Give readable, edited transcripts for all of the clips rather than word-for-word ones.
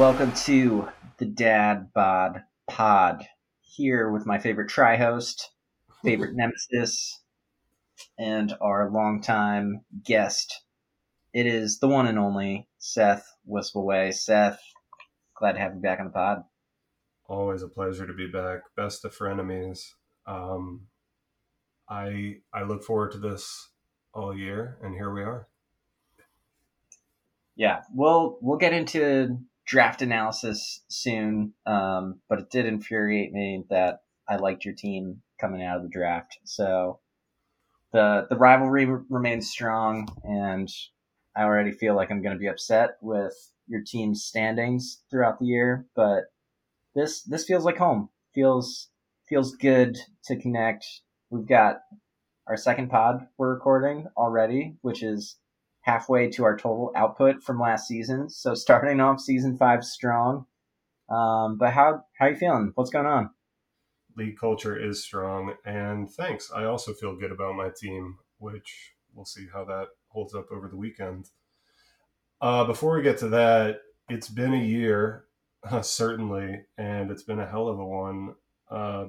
Welcome to the Dad Bod Pod, here with my favorite tri-host, favorite nemesis, and our longtime guest. It is the one and only Seth Wispelwey. Seth, glad to have you back on the pod. Always a pleasure to be back. Best of frenemies. I look forward to this all year, and here we are. Yeah, we'll get into draft analysis soon, but it did infuriate me that I liked your team coming out of the draft. So the rivalry remains strong, and I already feel like I'm going to be upset with your team's standings throughout the year. But this feels like home. Feels good to connect. We've got our second pod we're recording already, which is halfway to our total output from last season. So starting off season 5 strong. But how are you feeling? What's going on? League culture is strong, and thanks. I also feel good about my team, which we'll see how that holds up over the weekend. Before we get to that, it's been a year, certainly, and it's been a hell of a one.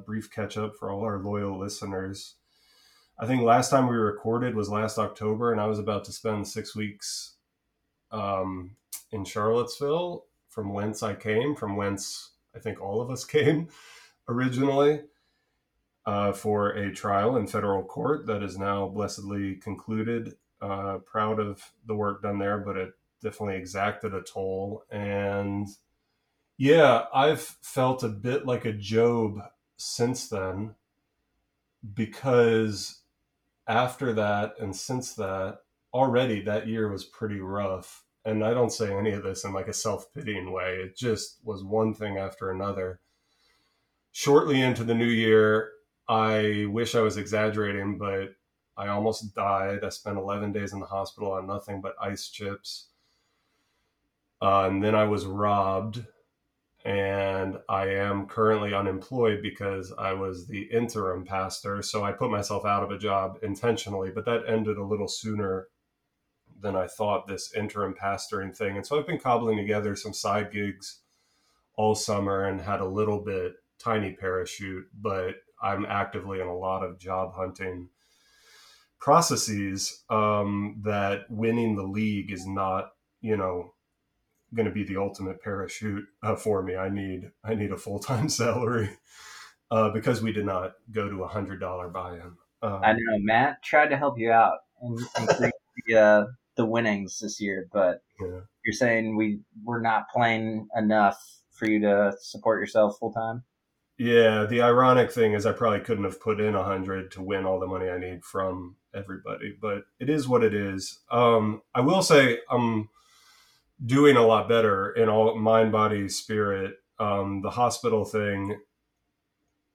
Brief catch up for all our loyal listeners. I think last time we recorded was last October, and I was about to spend 6 weeks in Charlottesville, from whence I came, from whence I think all of us came originally, for a trial in federal court that is now blessedly concluded. Proud of the work done there, but it definitely exacted a toll. And yeah, I've felt a bit like a Job since then, because after that and since that, already that year was pretty rough. And I don't say any of this in like a self-pitying way. It just was one thing after another. Shortly into the new year, I wish I was exaggerating, but I almost died. I spent 11 days in the hospital on nothing but ice chips. And then I was robbed. And I am currently unemployed because I was the interim pastor. So I put myself out of a job intentionally, but that ended a little sooner than I thought, this interim pastoring thing. And so I've been cobbling together some side gigs all summer and had a little bit tiny parachute, but I'm actively in a lot of job hunting processes that winning the league is not, going to be the ultimate parachute for me. I need a full-time salary because we did not go to $100 buy-in. I know Matt tried to help you out and create the winnings this year, but yeah. You're saying we're not playing enough for you to support yourself full-time? Yeah. The ironic thing is I probably couldn't have put in 100 to win all the money I need from everybody, but it is what it is. I will say I'm doing a lot better in all mind, body, spirit. The hospital thing,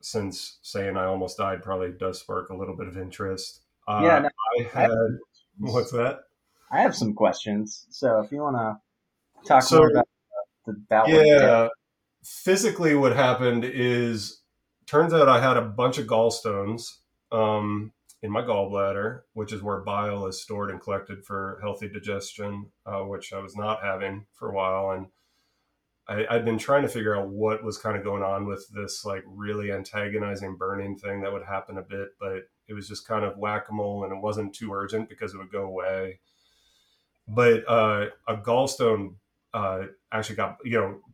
since saying I almost died, probably does spark a little bit of interest. What's that? I have some questions. So if you want to talk more about the ballot. Yeah, physically what happened is, turns out I had a bunch of gallstones in my gallbladder, which is where bile is stored and collected for healthy digestion, which I was not having for a while. And I'd been trying to figure out what was kind of going on with this like really antagonizing burning thing that would happen a bit, but it was just kind of whack-a-mole and it wasn't too urgent because it would go away. But a gallstone actually got,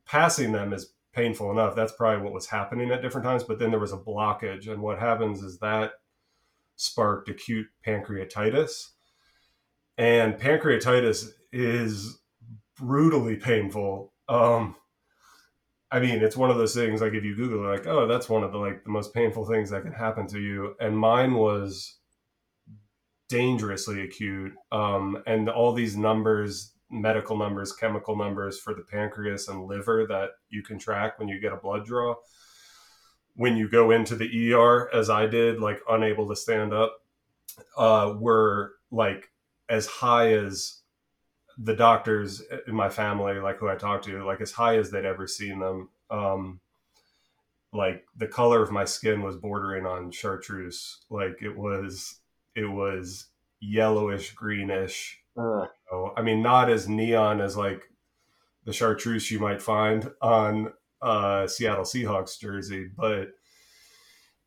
passing them is painful enough. That's probably what was happening at different times. But then there was a blockage. And what happens is that sparked acute pancreatitis, and pancreatitis is brutally painful. I mean, it's one of those things, like if you Google it, like, oh, that's one of the most painful things that can happen to you. And mine was dangerously acute. And all these numbers, medical numbers, chemical numbers for the pancreas and liver that you can track when you get a blood draw, when you go into the ER, as I did, like unable to stand up, were like as high as the doctors in my family, like who I talked to, like as high as they'd ever seen them. Like the color of my skin was bordering on chartreuse. Like it was yellowish, greenish. I mean, not as neon as like the chartreuse you might find on Seattle Seahawks jersey, but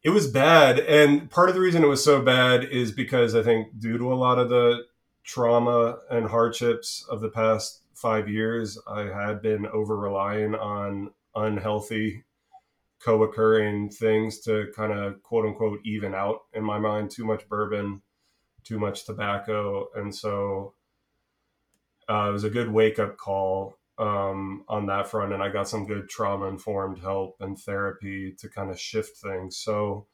it was bad. And part of the reason it was so bad is because I think due to a lot of the trauma and hardships of the past 5 years, I had been over-relying on unhealthy co-occurring things to kind of quote unquote even out in my mind. Too much bourbon, too much tobacco. And so it was a good wake-up call on that front, and I got some good trauma-informed help and therapy to kind of shift things. So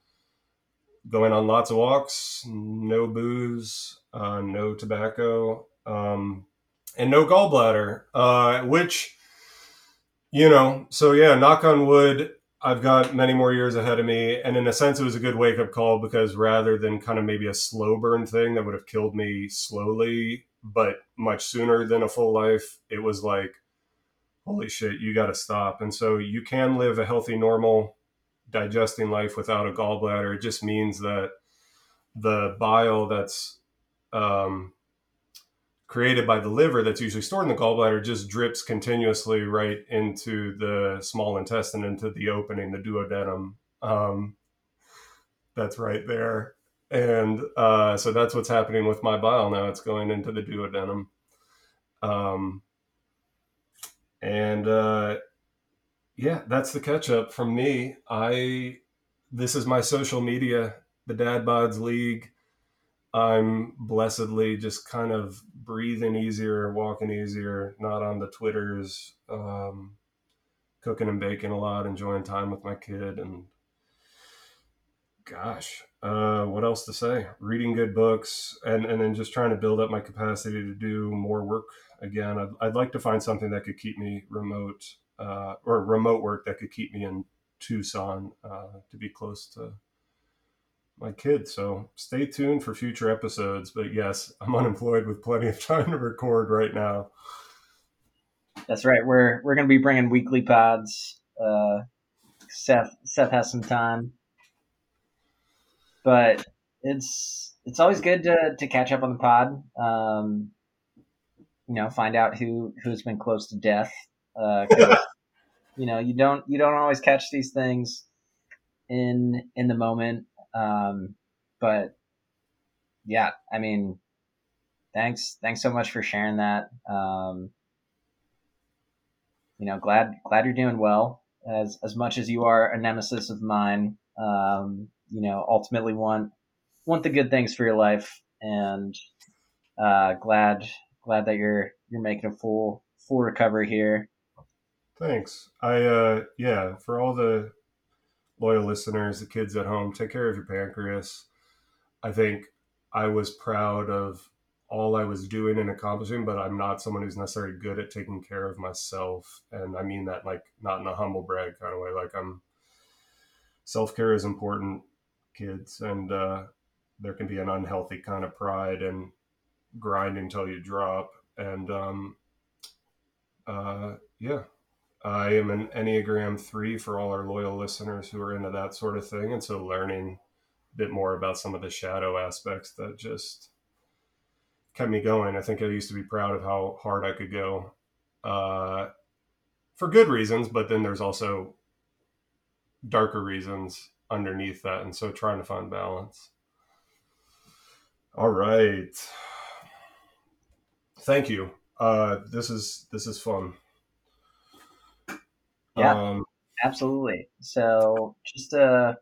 going on lots of walks, no booze, no tobacco, and no gallbladder, which, you know, so yeah, knock on wood, I've got many more years ahead of me. And in a sense, it was a good wake-up call, because rather than kind of maybe a slow burn thing that would have killed me slowly, but much sooner than a full life, it was like, holy shit, you got to stop. And so you can live a healthy, normal, digesting life without a gallbladder. It just means that the bile that's created by the liver that's usually stored in the gallbladder just drips continuously right into the small intestine, into the opening, the duodenum. That's right there. And so that's what's happening with my bile now. It's going into the duodenum. Yeah, that's the catch up from me. This is my social media, the Dad Bods League. I'm blessedly just kind of breathing easier, walking easier, not on the Twitters, cooking and baking a lot, enjoying time with my kid. And gosh, what else to say? Reading good books and then just trying to build up my capacity to do more work again. I'd like to find something that could keep me remote. Or remote work that could keep me in Tucson to be close to my kids. So stay tuned for future episodes. But yes, I'm unemployed with plenty of time to record right now. That's right. We're going to be bringing weekly pods. Seth has some time, but it's always good to catch up on the pod. You know, find out who's been close to death. You know, you don't always catch these things in the moment. But yeah, I mean, thanks so much for sharing that. You know, glad you're doing well, as much as you are a nemesis of mine. You know, ultimately want the good things for your life, and glad that you're making a full recovery here. Thanks. I for all the loyal listeners, the kids at home, take care of your pancreas. I think I was proud of all I was doing and accomplishing, but I'm not someone who's necessarily good at taking care of myself. And I mean that, like, not in a humble brag kind of way. Like, I'm self-care is important, kids. And there can be an unhealthy kind of pride and grind until you drop. And yeah. I am an Enneagram 3 for all our loyal listeners who are into that sort of thing. And so learning a bit more about some of the shadow aspects that just kept me going. I think I used to be proud of how hard I could go for good reasons, but then there's also darker reasons underneath that. And so trying to find balance. All right. Thank you. This is fun. Yeah, absolutely. So just a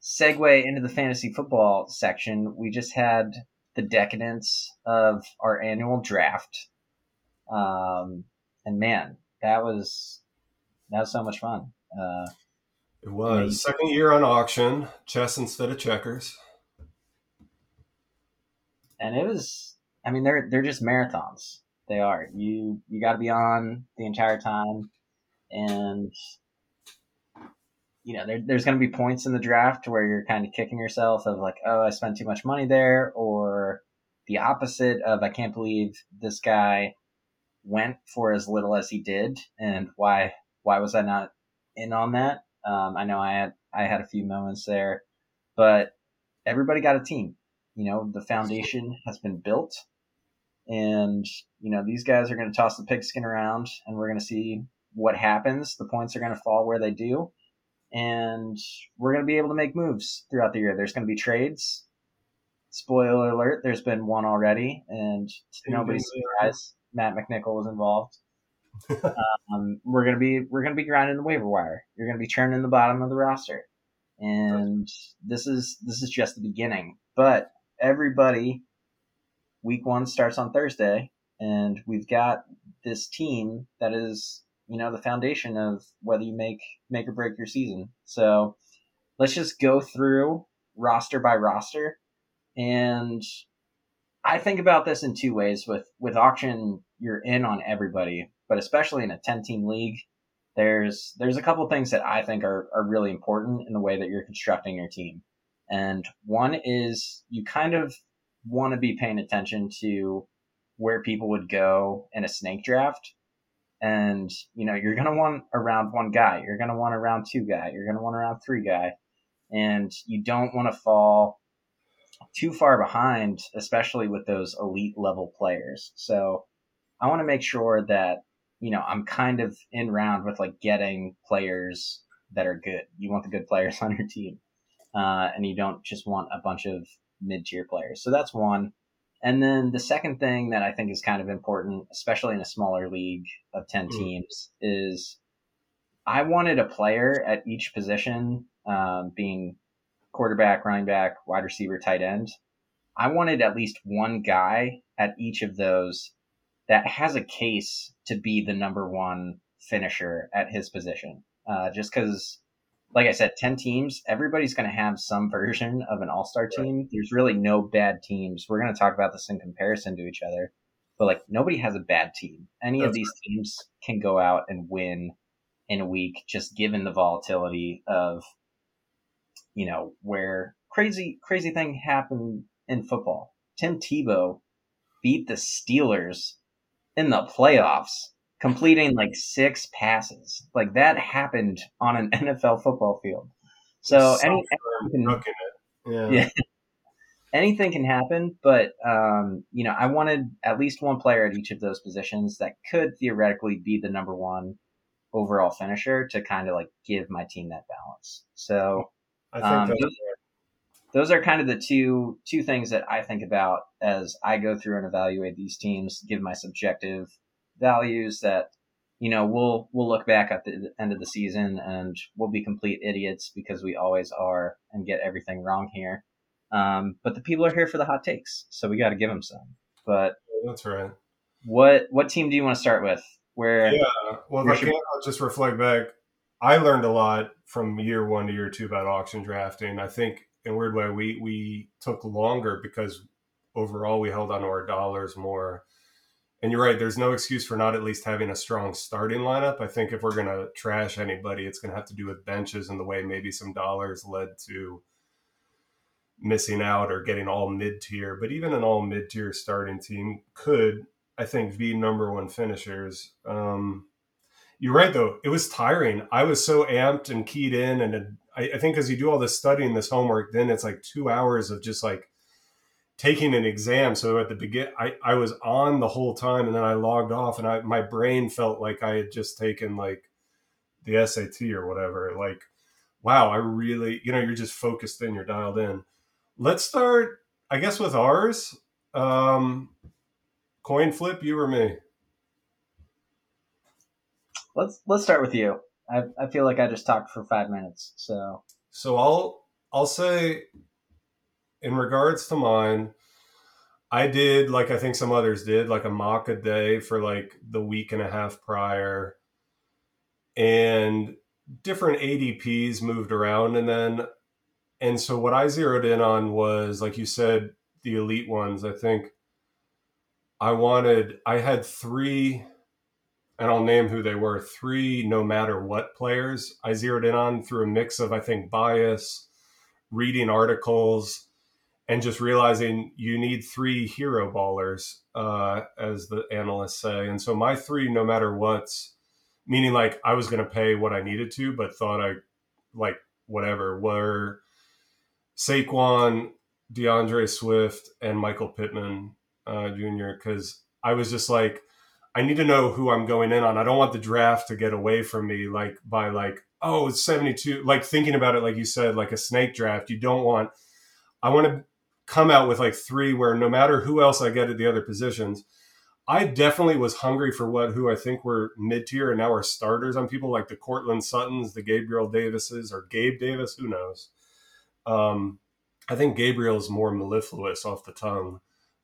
segue into the fantasy football section. We just had the decadence of our annual draft. And man, that was so much fun. It was amazing. Second year on auction, chess instead of checkers. And it was, I mean, they're just marathons. They are. You got to be on the entire time. And, you know, there's going to be points in the draft where you're kind of kicking yourself of like, oh, I spent too much money there, or the opposite of, I can't believe this guy went for as little as he did. And why was I not in on that? I know I had a few moments there, but everybody got a team. You know, the foundation has been built. And, you know, these guys are going to toss the pigskin around, and we're going to see what happens. The points are going to fall where they do. And we're going to be able to make moves throughout the year. There's going to be trades. Spoiler alert, there's been one already, and nobody's surprised Matt McNichol was involved. We're going to be grinding the waiver wire. You're going to be churning the bottom of the roster. And this is just the beginning. But everybody, week one starts on Thursday, and we've got this team that is, you know, the foundation of whether you make or break your season. So let's just go through roster by roster. And I think about this in two ways. With auction, you're in on everybody, but especially in a 10-team league, there's a couple of things that I think are really important in the way that you're constructing your team. And one is you kind of want to be paying attention to where people would go in a snake draft. And, you know, you're going to want a round one guy. You're going to want a round two guy. You're going to want a round three guy. And you don't want to fall too far behind, especially with those elite level players. So I want to make sure that, you know, I'm kind of in round with like getting players that are good. You want the good players on your team. And you don't just want a bunch of mid-tier players. So that's one. And then the second thing that I think is kind of important, especially in a smaller league of 10 teams, is I wanted a player at each position, being quarterback, running back, wide receiver, tight end. I wanted at least one guy at each of those that has a case to be the number one finisher at his position. Just because, like I said, 10 teams, everybody's going to have some version of an all-star team. Right. There's really no bad teams. We're going to talk about this in comparison to each other, but like nobody has a bad team. Any of these teams can go out and win in a week, just given the volatility of, you know, where crazy thing happened in football. Tim Tebow beat the Steelers in the playoffs, completing like 6 passes. Like that happened on an NFL football field. Anything can happen, but you know, I wanted at least one player at each of those positions that could theoretically be the number one overall finisher to kind of like give my team that balance. So I think those are kind of the two things that I think about as I go through and evaluate these teams, give my subjective values that, you know, we'll look back at the end of the season and we'll be complete idiots because we always are and get everything wrong here. But the people are here for the hot takes, so we got to give them some. But that's right. What team do you want to start with? I'll just reflect back. I learned a lot from year one to year two about auction drafting. I think in a weird way, we took longer because overall we held on to our dollars more. And you're right, there's no excuse for not at least having a strong starting lineup. I think if we're going to trash anybody, it's going to have to do with benches and the way maybe some dollars led to missing out or getting all mid-tier. But even an all mid-tier starting team could, I think, be number one finishers. You're right, though. It was tiring. I was so amped and keyed in. And I think as you do all this studying, this homework, then it's like 2 hours of just like taking an exam. So at the beginning, I was on the whole time, and then I logged off, and my brain felt like I had just taken like the SAT or whatever. Like, wow, I really, you know, you're just focused in, you're dialed in. Let's start, I guess, with ours. Coin flip, you or me? Let's start with you. I feel like I just talked for 5 minutes. So I'll say, in regards to mine, I did, like I think some others did, like a mock a day for like the week and a half prior, and different ADPs moved around. And so what I zeroed in on was, like you said, the elite ones. I think I had 3, and I'll name who they were, 3 no matter what players I zeroed in on through a mix of, I think, bias, reading articles, and just realizing you need 3 hero ballers, as the analysts say. And so my 3 no matter what's, meaning like I was going to pay what I needed to, but thought I like whatever, were Saquon, DeAndre Swift, and Michael Pittman. Jr. because I was just like, I need to know who I'm going in on. I don't want the draft to get away from me, like by like, oh, it's 72, like thinking about it, like you said, like a snake draft. You don't want, I want to come out with like three where no matter who else I get at the other positions, I definitely was hungry for who I think were mid-tier and now are starters on people like the Cortland Suttons, the Gabriel Davises, or Gabe Davis, who knows? I think Gabriel's more mellifluous off the tongue,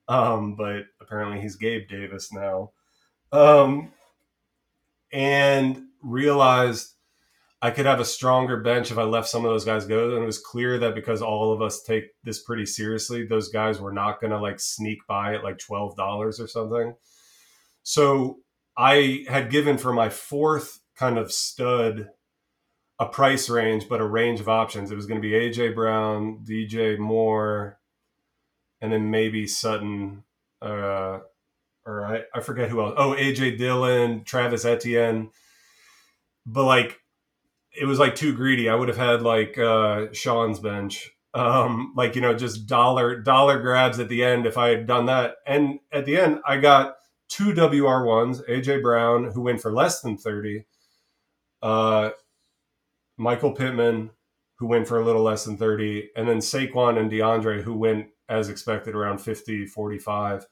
but apparently he's Gabe Davis now. And realized I could have a stronger bench if I left some of those guys go. And it was clear that because all of us take this pretty seriously, those guys were not going to like sneak by at like $12 or something. So I had given for my fourth kind of stud a price range, but a range of options. It was going to be AJ Brown, DJ Moore, and then maybe Sutton, or I forget who else. Oh, AJ Dillon, Travis Etienne. But like, it was like too greedy. I would have had like Sean's bench, like, you know, just dollar grabs at the end if I had done that. And at the end, I got two WR1s, AJ Brown, who went for less than 30, Michael Pittman, who went for a little less than 30, and then Saquon and DeAndre, who went as expected around 50, 45.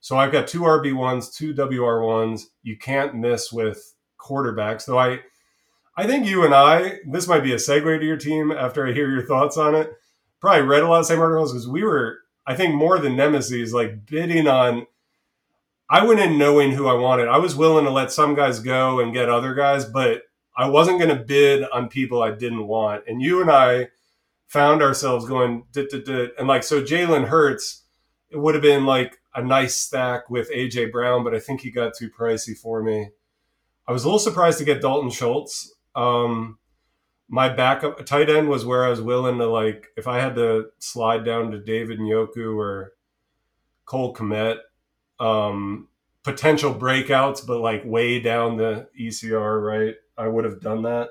So I've got two RB1s, two WR1s. You can't miss with quarterbacks. Though I think you and I, this might be a segue to your team after I hear your thoughts on it, probably read a lot of the same articles because we were, I think, more than nemesis, like bidding on, I went in knowing who I wanted. I was willing to let some guys go and get other guys, but I wasn't going to bid on people I didn't want. And you and I found ourselves going, dit, dit, dit. And like, so Jalen Hurts, it would have been like a nice stack with AJ Brown, but I think he got too pricey for me. I was a little surprised to get Dalton Schultz. My backup tight end was where I was willing to like, if I had to slide down to David Njoku or Cole Kmet, potential breakouts, but like way down the ECR, right? I would have done that.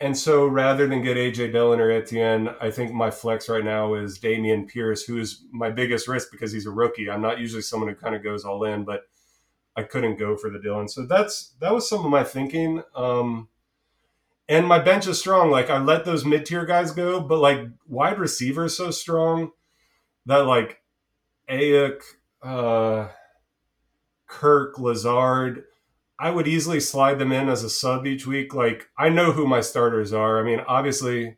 And so rather than get AJ Dillon or Etienne, I think my flex right now is Dameon Pierce, who is my biggest risk because he's a rookie. I'm not usually someone who kind of goes all in, but I couldn't go for the Dillon. So that was some of my thinking. And my bench is strong. Like I let those mid-tier guys go, but like wide receiver is so strong that like Ayuk, Kirk, Lazard, I would easily slide them in as a sub each week. Like I know who my starters are. I mean, obviously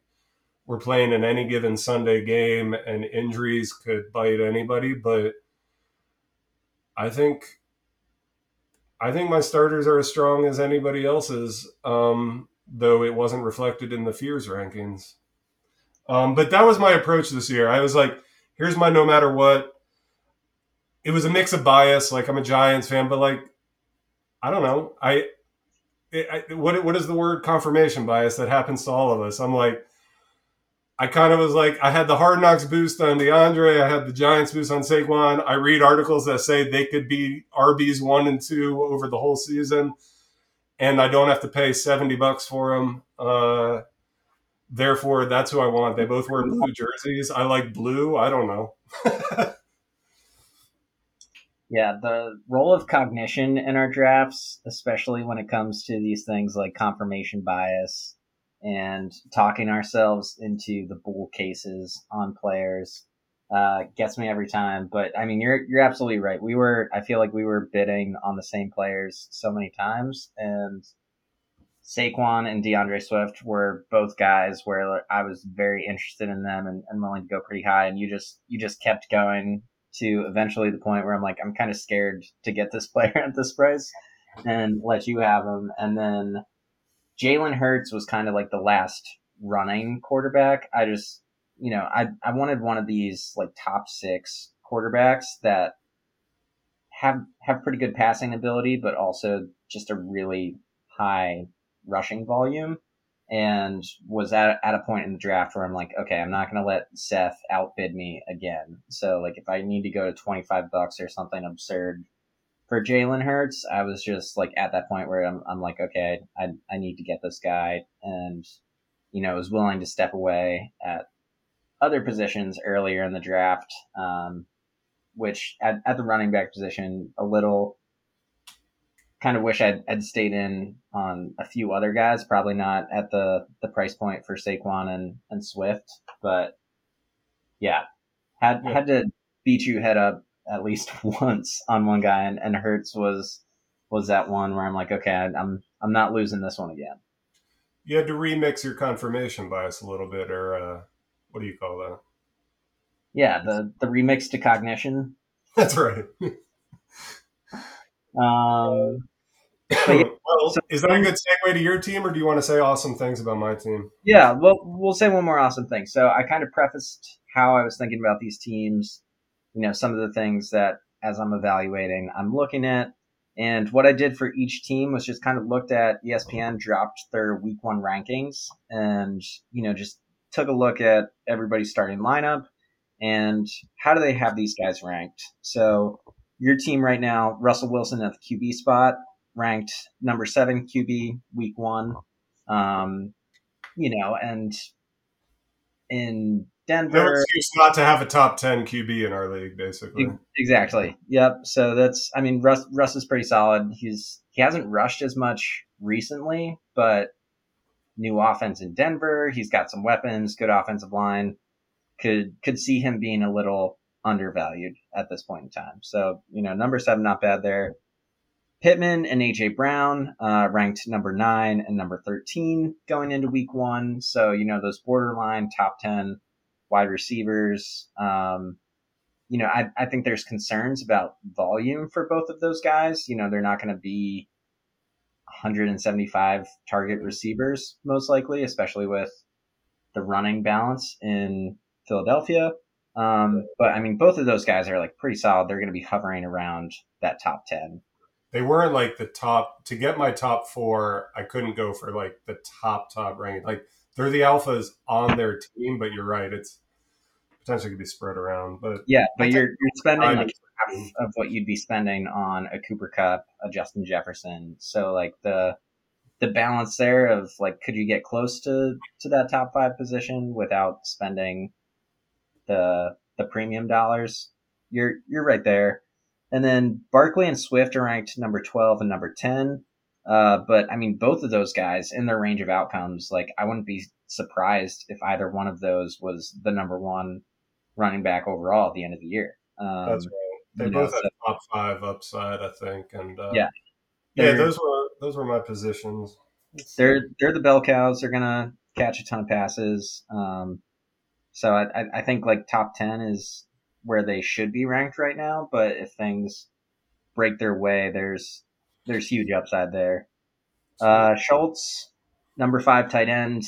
we're playing in any given Sunday game and injuries could bite anybody, but I think my starters are as strong as anybody else's, though it wasn't reflected in the Fears rankings. But that was my approach this year. I was like, here's my no matter what. It was a mix of bias. Like I'm a Giants fan, but like, I don't know. What is the word? Confirmation bias that happens to all of us. I'm like, I kind of was like, I had the Hard Knocks boost on DeAndre. I had the Giants boost on Saquon. I read articles that say they could be RBs 1 and 2 over the whole season, and I don't have to pay $70 for them. Therefore, that's who I want. They both wear blue jerseys. I like blue. I don't know. Yeah, the role of cognition in our drafts, especially when it comes to these things like confirmation bias and talking ourselves into the bull cases on players, gets me every time. But I mean, you're absolutely right. I feel like we were bidding on the same players so many times, and Saquon and DeAndre Swift were both guys where I was very interested in them and willing to go pretty high. And you just kept going to eventually the point where I'm like, I'm kind of scared to get this player at this price and let you have him. And then Jalen Hurts was kind of like the last running quarterback. I just, you know, I wanted one of these like top 6 quarterbacks that have pretty good passing ability, but also just a really high rushing volume. And was at a point in the draft where I'm like, okay, I'm not going to let Seth outbid me again. So like if I need to go to $25 or something absurd for Jalen Hurts, I was just like at that point where I'm like, okay, I need to get this guy. And, you know, I was willing to step away at other positions earlier in the draft. which at the running back position, a little kind of wish I'd stayed in on a few other guys, probably not at the price point for Saquon and Swift, but yeah, had to beat you head up at least once on one guy, and Hurts was that one where I'm like, okay, I'm not losing this one again. You had to remix your confirmation bias a little bit, or what do you call that? Yeah, the remix to cognition. That's right. Yeah, well, so, is that a good segue to your team, or do you want to say awesome things about my team? Yeah, well, we'll say one more awesome thing. So I kind of prefaced how I was thinking about these teams, you know, some of the things that as I'm evaluating, I'm looking at. And what I did for each team was just kind of looked at ESPN dropped their week one rankings and, you know, just took a look at everybody's starting lineup and how do they have these guys ranked? So your team right now, Russell Wilson at the QB spot, ranked number 7 QB week one. You know, and in Denver. No excuse not to have a top 10 QB in our league, basically. Exactly. Yep. So that's, I mean, Russ is pretty solid. He hasn't rushed as much recently, but new offense in Denver. He's got some weapons, good offensive line. Could see him being a little undervalued at this point in time. So, you know, number 7, not bad there. Pittman and AJ Brown ranked number 9 and number 13 going into week one. So, you know, those borderline top 10 wide receivers. You know, I think there's concerns about volume for both of those guys. You know, they're not going to be 175 target receivers, most likely, especially with the running balance in Philadelphia. But I mean, both of those guys are like pretty solid. They're going to be hovering around that top 10. They weren't like the top to get my top 4. I couldn't go for like the top rank. Like they're the alphas on their team, but you're right. It's potentially could be spread around, but yeah, but you're spending like half of what you'd be spending on a Cooper Kupp, a Justin Jefferson. So like the balance there of like, could you get close to that top 5 position without spending the premium dollars? You're right there. And then Barkley and Swift are ranked number 12 and number 10. But I mean, both of those guys in their range of outcomes, like I wouldn't be surprised if either one of those was the number 1 running back overall at the end of the year. That's right. They both had top 5 upside, I think. And yeah, those were my positions. They're the bell cows. They're gonna catch a ton of passes. So I think like top 10 is where they should be ranked right now, but if things break their way, there's huge upside there. Schultz, number 5 tight end.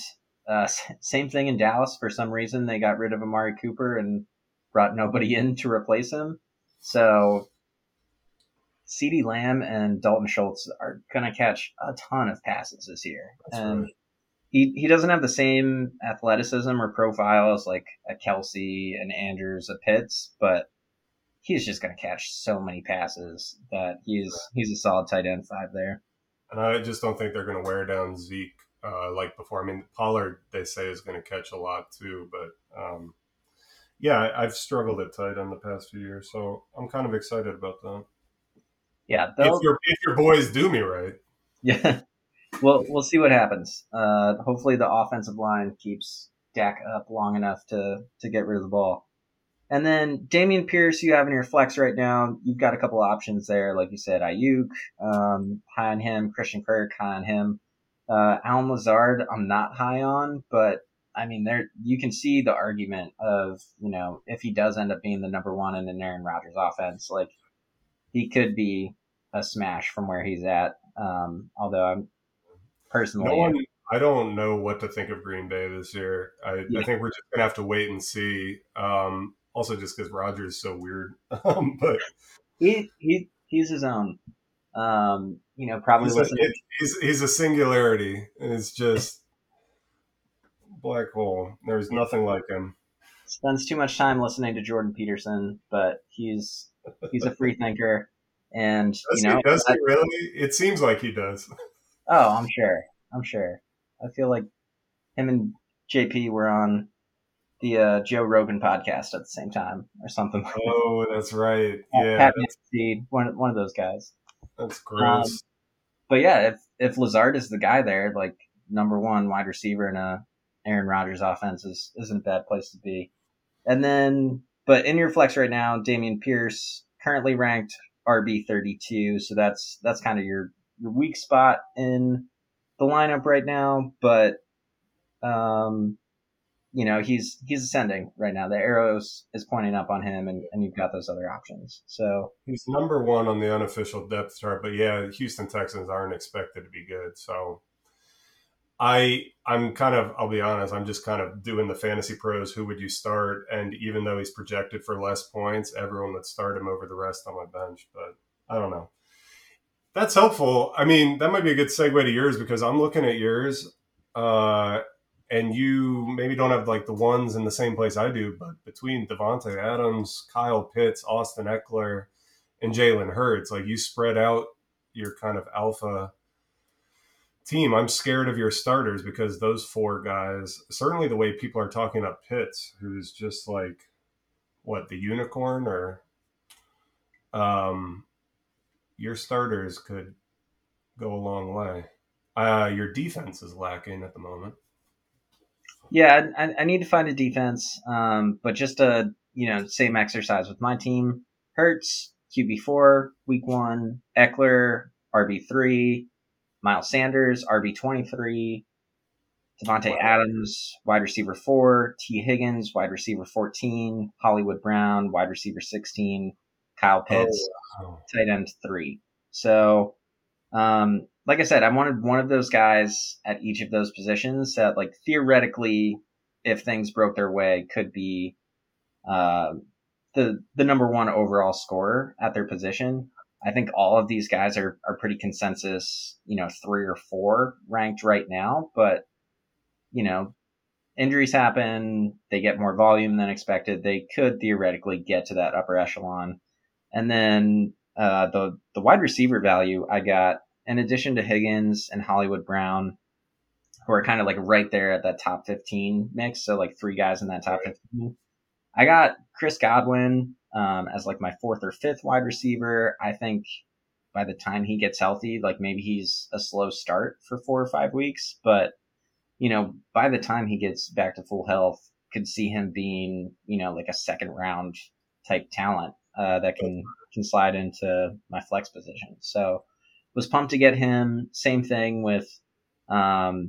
Same thing in Dallas. For some reason, they got rid of Amari Cooper and brought nobody in to replace him. So CeeDee Lamb and Dalton Schultz are going to catch a ton of passes this year. That's and right. He doesn't have the same athleticism or profile as like a Kelsey, an Andrews, a Pitts, but he's just going to catch so many passes that he's a solid tight end 5 there. And I just don't think they're going to wear down Zeke like before. I mean, Pollard, they say, is going to catch a lot too, but yeah, I've struggled at tight end the past few years, so I'm kind of excited about that. Yeah, if your boys do me right. Yeah. We'll see what happens. Hopefully the offensive line keeps Dak up long enough to get rid of the ball. And then Dameon Pierce, you have in your flex right now. You've got a couple options there. Like you said, Ayuk, high on him. Christian Kirk, high on him. Alan Lazard, I'm not high on, but I mean, there you can see the argument of, you know, if he does end up being the number 1 in an Aaron Rodgers offense, like he could be a smash from where he's at. Although I'm personally, I don't know what to think of Green Bay this year. I think we're just gonna have to wait and see. Also, just because Rodgers is so weird, but he's his own. You know, probably he's a singularity, and it's just black hole. There's nothing like him. Spends too much time listening to Jordan Peterson, but he's a free thinker, and does you know, does he really? It seems like he does. Oh, I'm sure. I feel like him and JP were on the Joe Rogan podcast at the same time or something. Oh, that's right. Yeah. Pat Mahomes, one of those guys. That's gross. But yeah, if Lazard is the guy there, like number one wide receiver in a Aaron Rodgers offense isn't a bad place to be. And then, but in your flex right now, Dameon Pierce currently ranked RB 32. So that's kind of your weak spot in the lineup right now. But, you know, he's ascending right now. The arrows is pointing up on him, and you've got those other options. So he's number one on the unofficial depth chart, but yeah, Houston Texans aren't expected to be good. So I'm kind of, I'll be honest, I'm just kind of doing the fantasy pros. Who would you start? And even though he's projected for less points, everyone would start him over the rest on my bench, but I don't know. That's helpful. I mean, that might be a good segue to yours because I'm looking at yours, and you maybe don't have like the ones in the same place I do, but between Devontae Adams, Kyle Pitts, Austin Ekeler, and Jalen Hurts, like you spread out your kind of alpha team. I'm scared of your starters because those four guys, certainly the way people are talking about Pitts, who's just like, what, the unicorn or your starters could go a long way. Your defense is lacking at the moment. Yeah, I need to find a defense, but just a same exercise with my team. Hurts, QB4, week one. Ekeler, RB3. Miles Sanders, RB23. Devontae Adams, wide receiver 4. T Higgins, wide receiver 14. Hollywood Brown, wide receiver 16. Kyle Pitts, tight end 3. So, like I said, I wanted one of those guys at each of those positions that, like, theoretically, if things broke their way, could be the number one overall scorer at their position. I think all of these guys are pretty consensus, 3 or 4 ranked right now. But, injuries happen. They get more volume than expected. They could theoretically get to that upper echelon. And then the wide receiver value I got, in addition to Higgins and Hollywood Brown, who are kind of like right there at that top 15 mix, so like 3 guys in that top 15, I got Chris Godwin as like my 4th or 5th wide receiver. I think by the time he gets healthy, like maybe he's a slow start for 4 or 5 weeks, but by the time he gets back to full health, could see him being like a 2nd round type talent that can slide into my flex position. So was pumped to get him. Same thing with Michael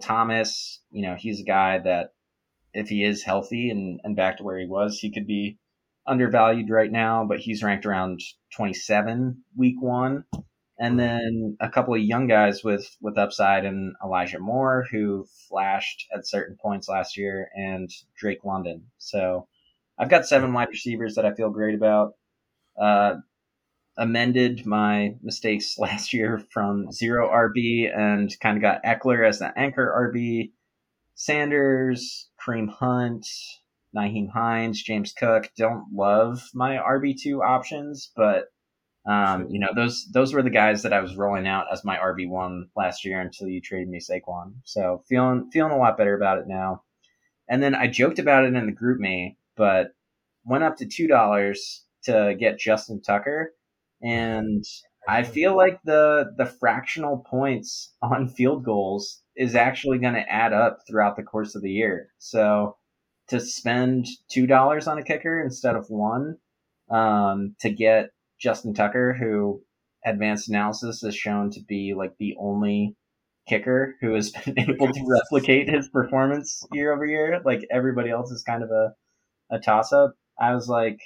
Thomas. He's a guy that if he is healthy and back to where he was, he could be undervalued right now, but he's ranked around 27 week one. And then a couple of young guys with upside and Elijah Moore, who flashed at certain points last year, and Drake London. So I've got 7 wide receivers that I feel great about. Amended my mistakes last year from 0 RB and kind of got Ekeler as the anchor RB, Sanders, Kareem Hunt, Naheem Hines, James Cook. Don't love my RB2 options, but those were the guys that I was rolling out as my RB1 last year until you traded me Saquon. So feeling a lot better about it now. And then I joked about it in the group me, but went up to $2 to get Justin Tucker. And I feel like the fractional points on field goals is actually going to add up throughout the course of the year. So to spend $2 on a kicker instead of $1 to get Justin Tucker, who advanced analysis has shown to be like the only kicker who has been able to replicate his performance year over year. Like everybody else is kind of a toss up. I was like,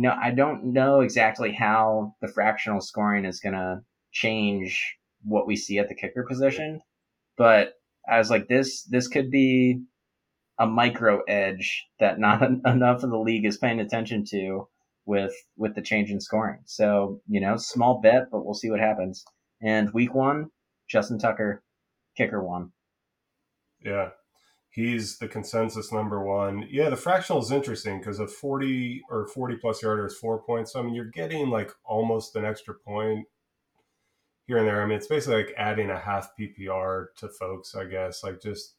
I don't know exactly how the fractional scoring is going to change what we see at the kicker position, but I was like, this could be a micro edge that not enough of the league is paying attention to with the change in scoring. So, small bet, but we'll see what happens. And week one, Justin Tucker, kicker 1. Yeah. He's the consensus number 1. Yeah, the fractional is interesting because a 40 or 40 plus yarder is 4 points. So, you're getting like almost an extra point here and there. It's basically like adding a half PPR to folks, I guess. Like just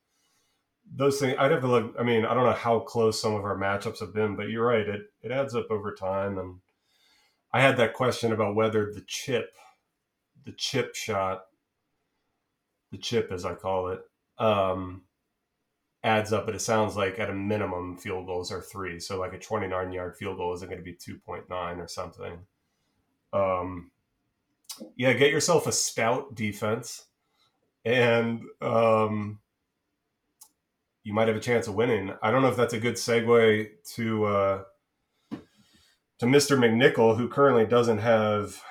those things, I'd have to look. I mean, I don't know how close some of our matchups have been, but you're right. It adds up over time. And I had that question about whether the chip shot, as I call it, adds up, but it sounds like at a minimum field goals are 3. So like a 29-yard field goal isn't going to be 2.9 or something. Yeah, get yourself a stout defense and you might have a chance of winning. I don't know if that's a good segue to Mr. McNichol, who currently doesn't have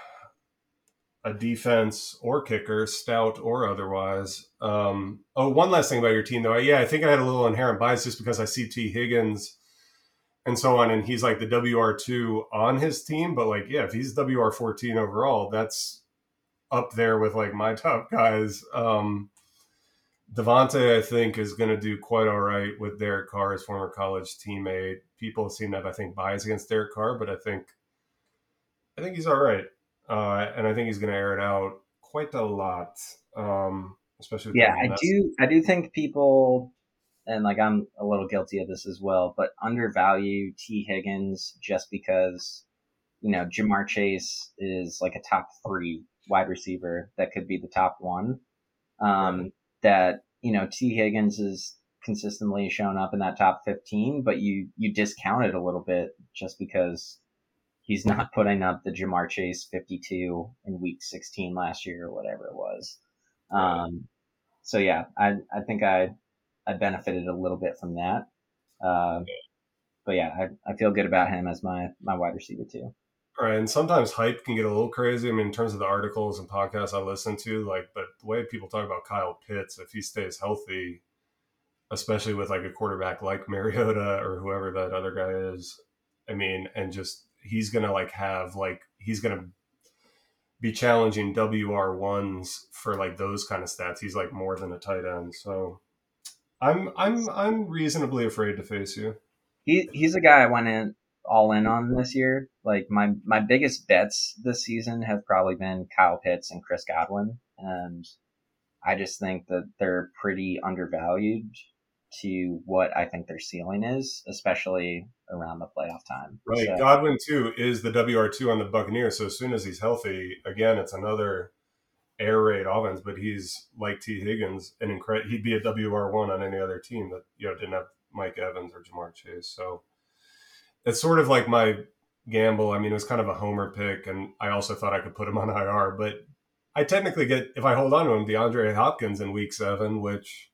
a defense or kicker, stout or otherwise. One last thing about your team, though. I think I had a little inherent bias just because I see T Higgins and so on, and he's like the WR2 on his team. But like, yeah, if he's WR14 overall, that's up there with like my top guys. Devontae, I think, is going to do quite all right with Derek Carr, his former college teammate. People seem to have, I think, bias against Derek Carr, but I think he's all right. And I think he's going to air it out quite a lot, especially. Yeah, I do think people, and like I'm a little guilty of this as well, but undervalue T Higgins just because, you know, Jamar Chase is like a top 3 wide receiver that could be the top 1. That, you know, T Higgins is consistently shown up in that top 15, but you discount it a little bit just because he's not putting up the Jamar Chase 52 in week 16 last year or whatever it was. So yeah, I think I benefited a little bit from that. But yeah, I feel good about him as my wide receiver too. All right. And sometimes hype can get a little crazy. I mean, in terms of the articles and podcasts I listen to, like, but the way people talk about Kyle Pitts, if he stays healthy, especially with like a quarterback like Mariota or whoever that other guy is, I mean, and just, he's going to like have like, he's going to be challenging WR1s for like those kind of stats. He's like more than a tight end. So I'm reasonably afraid to face you. He's a guy I went in all in on this year. Like my biggest bets this season have probably been Kyle Pitts and Chris Godwin. And I just think that they're pretty undervalued to what I think their ceiling is, especially around the playoff time. Right. So, Godwin, too, is the WR2 on the Buccaneers. So as soon as he's healthy, again, it's another air raid offense, but he's, like T. Higgins, he'd be a WR1 on any other team that, you know, didn't have Mike Evans or Jamar Chase. So it's sort of like my gamble. I mean, it was kind of a homer pick, and I also thought I could put him on IR, but I technically get, if I hold on to him, DeAndre Hopkins in week 7, which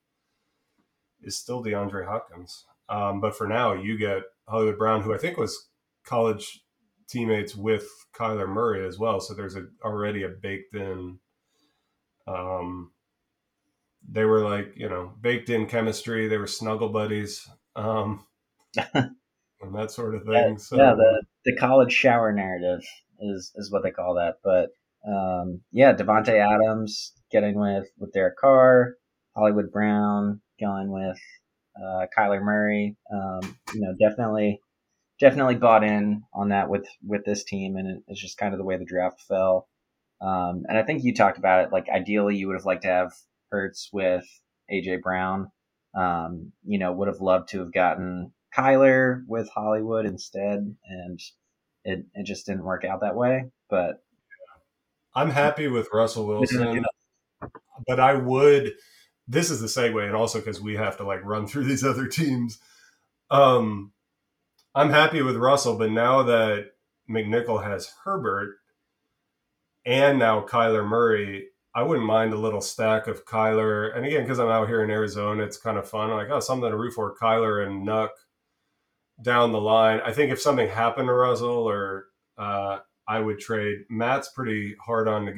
is still DeAndre Hopkins. But for now, you get Hollywood Brown, who I think was college teammates with Kyler Murray as well. So there's already a baked-in they were like, you know, baked-in chemistry. They were snuggle buddies and that sort of thing. So yeah, the college shower narrative is what they call that. But yeah, Devontae Adams getting with Derek Carr, Hollywood Brown going with Kyler Murray, you know, definitely bought in on that with this team. And it's just kind of the way the draft fell. And I think you talked about it, like ideally you would have liked to have Hurts with AJ Brown, you know, would have loved to have gotten Kyler with Hollywood instead. And it just didn't work out that way, but I'm happy with Russell Wilson, but this is the segue, and also because we have to like run through these other teams. I'm happy with Russell, but now that McNichol has Herbert and now Kyler Murray, I wouldn't mind a little stack of Kyler. And again, because I'm out here in Arizona, it's kind of fun. I'm like, oh, something to root for, Kyler and Nuck down the line. I think if something happened to Russell, or I would trade. Matt's pretty hard on to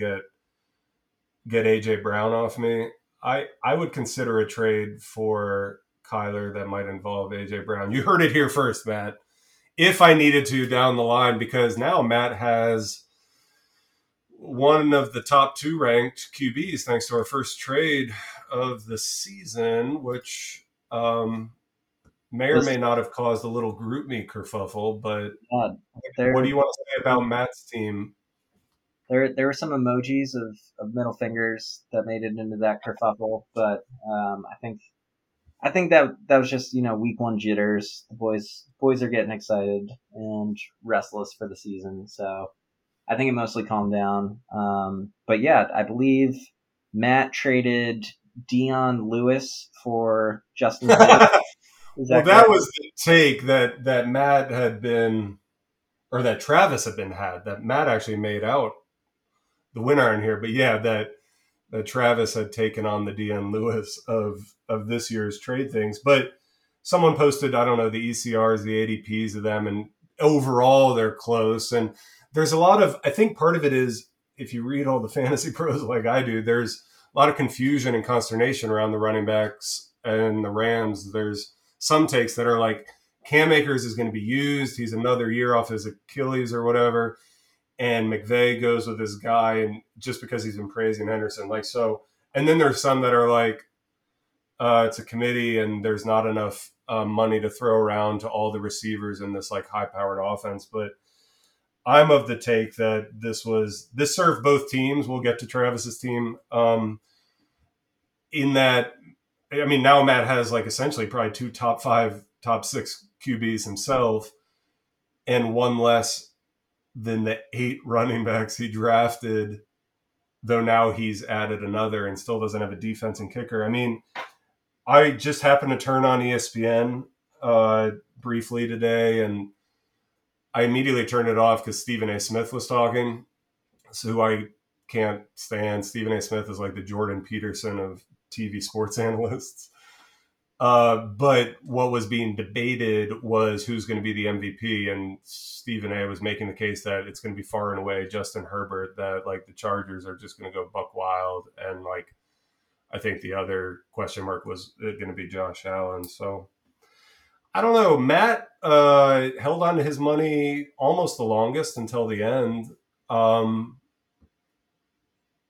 get AJ Brown off me. I would consider a trade for Kyler that might involve AJ Brown. You heard it here first, Matt. If I needed to down the line, because now Matt has one of the top 2 ranked QBs, thanks to our first trade of the season, which may or may not have caused a little GroupMe kerfuffle. But what do you want to say about Matt's team? There were some emojis of middle fingers that made it into that kerfuffle, but I think I think that was just, week one jitters. The boys are getting excited and restless for the season. So I think it mostly calmed down. But yeah, I believe Matt traded Dion Lewis for Justin. That was the take that Matt had been, or that Travis had been had, that Matt actually made out the winner in here. But yeah, that Travis had taken on the Dion Lewis of this year's trade things. But someone posted, I don't know, the ECRs, the ADPs of them, and overall they're close. And there's a lot of, I think part of it is, if you read all the fantasy pros like I do, there's a lot of confusion and consternation around the running backs and the Rams. There's some takes that are like, Cam Akers is going to be used. He's another year off his Achilles or whatever. And McVay goes with this guy, and just because he's been praising Henderson, like so. And then there's some that are like, it's a committee, and there's not enough money to throw around to all the receivers in this like high-powered offense. But I'm of the take that this served both teams. We'll get to Travis's team in that. I mean, now Matt has like essentially probably two top five, top six QBs himself, and one less than the 8 running backs he drafted, though now he's added another and still doesn't have a defense and kicker. I mean, I just happened to turn on ESPN briefly today, and I immediately turned it off because Stephen A. Smith was talking, who I can't stand. Stephen A. Smith is like the Jordan Peterson of TV sports analysts. But what was being debated was who's going to be the MVP, and Stephen A. was making the case that it's going to be far and away Justin Herbert, that like the Chargers are just going to go buck wild, and like I think the other question mark was going to be Josh Allen. So I don't know. Matt held on to his money almost the longest until the end.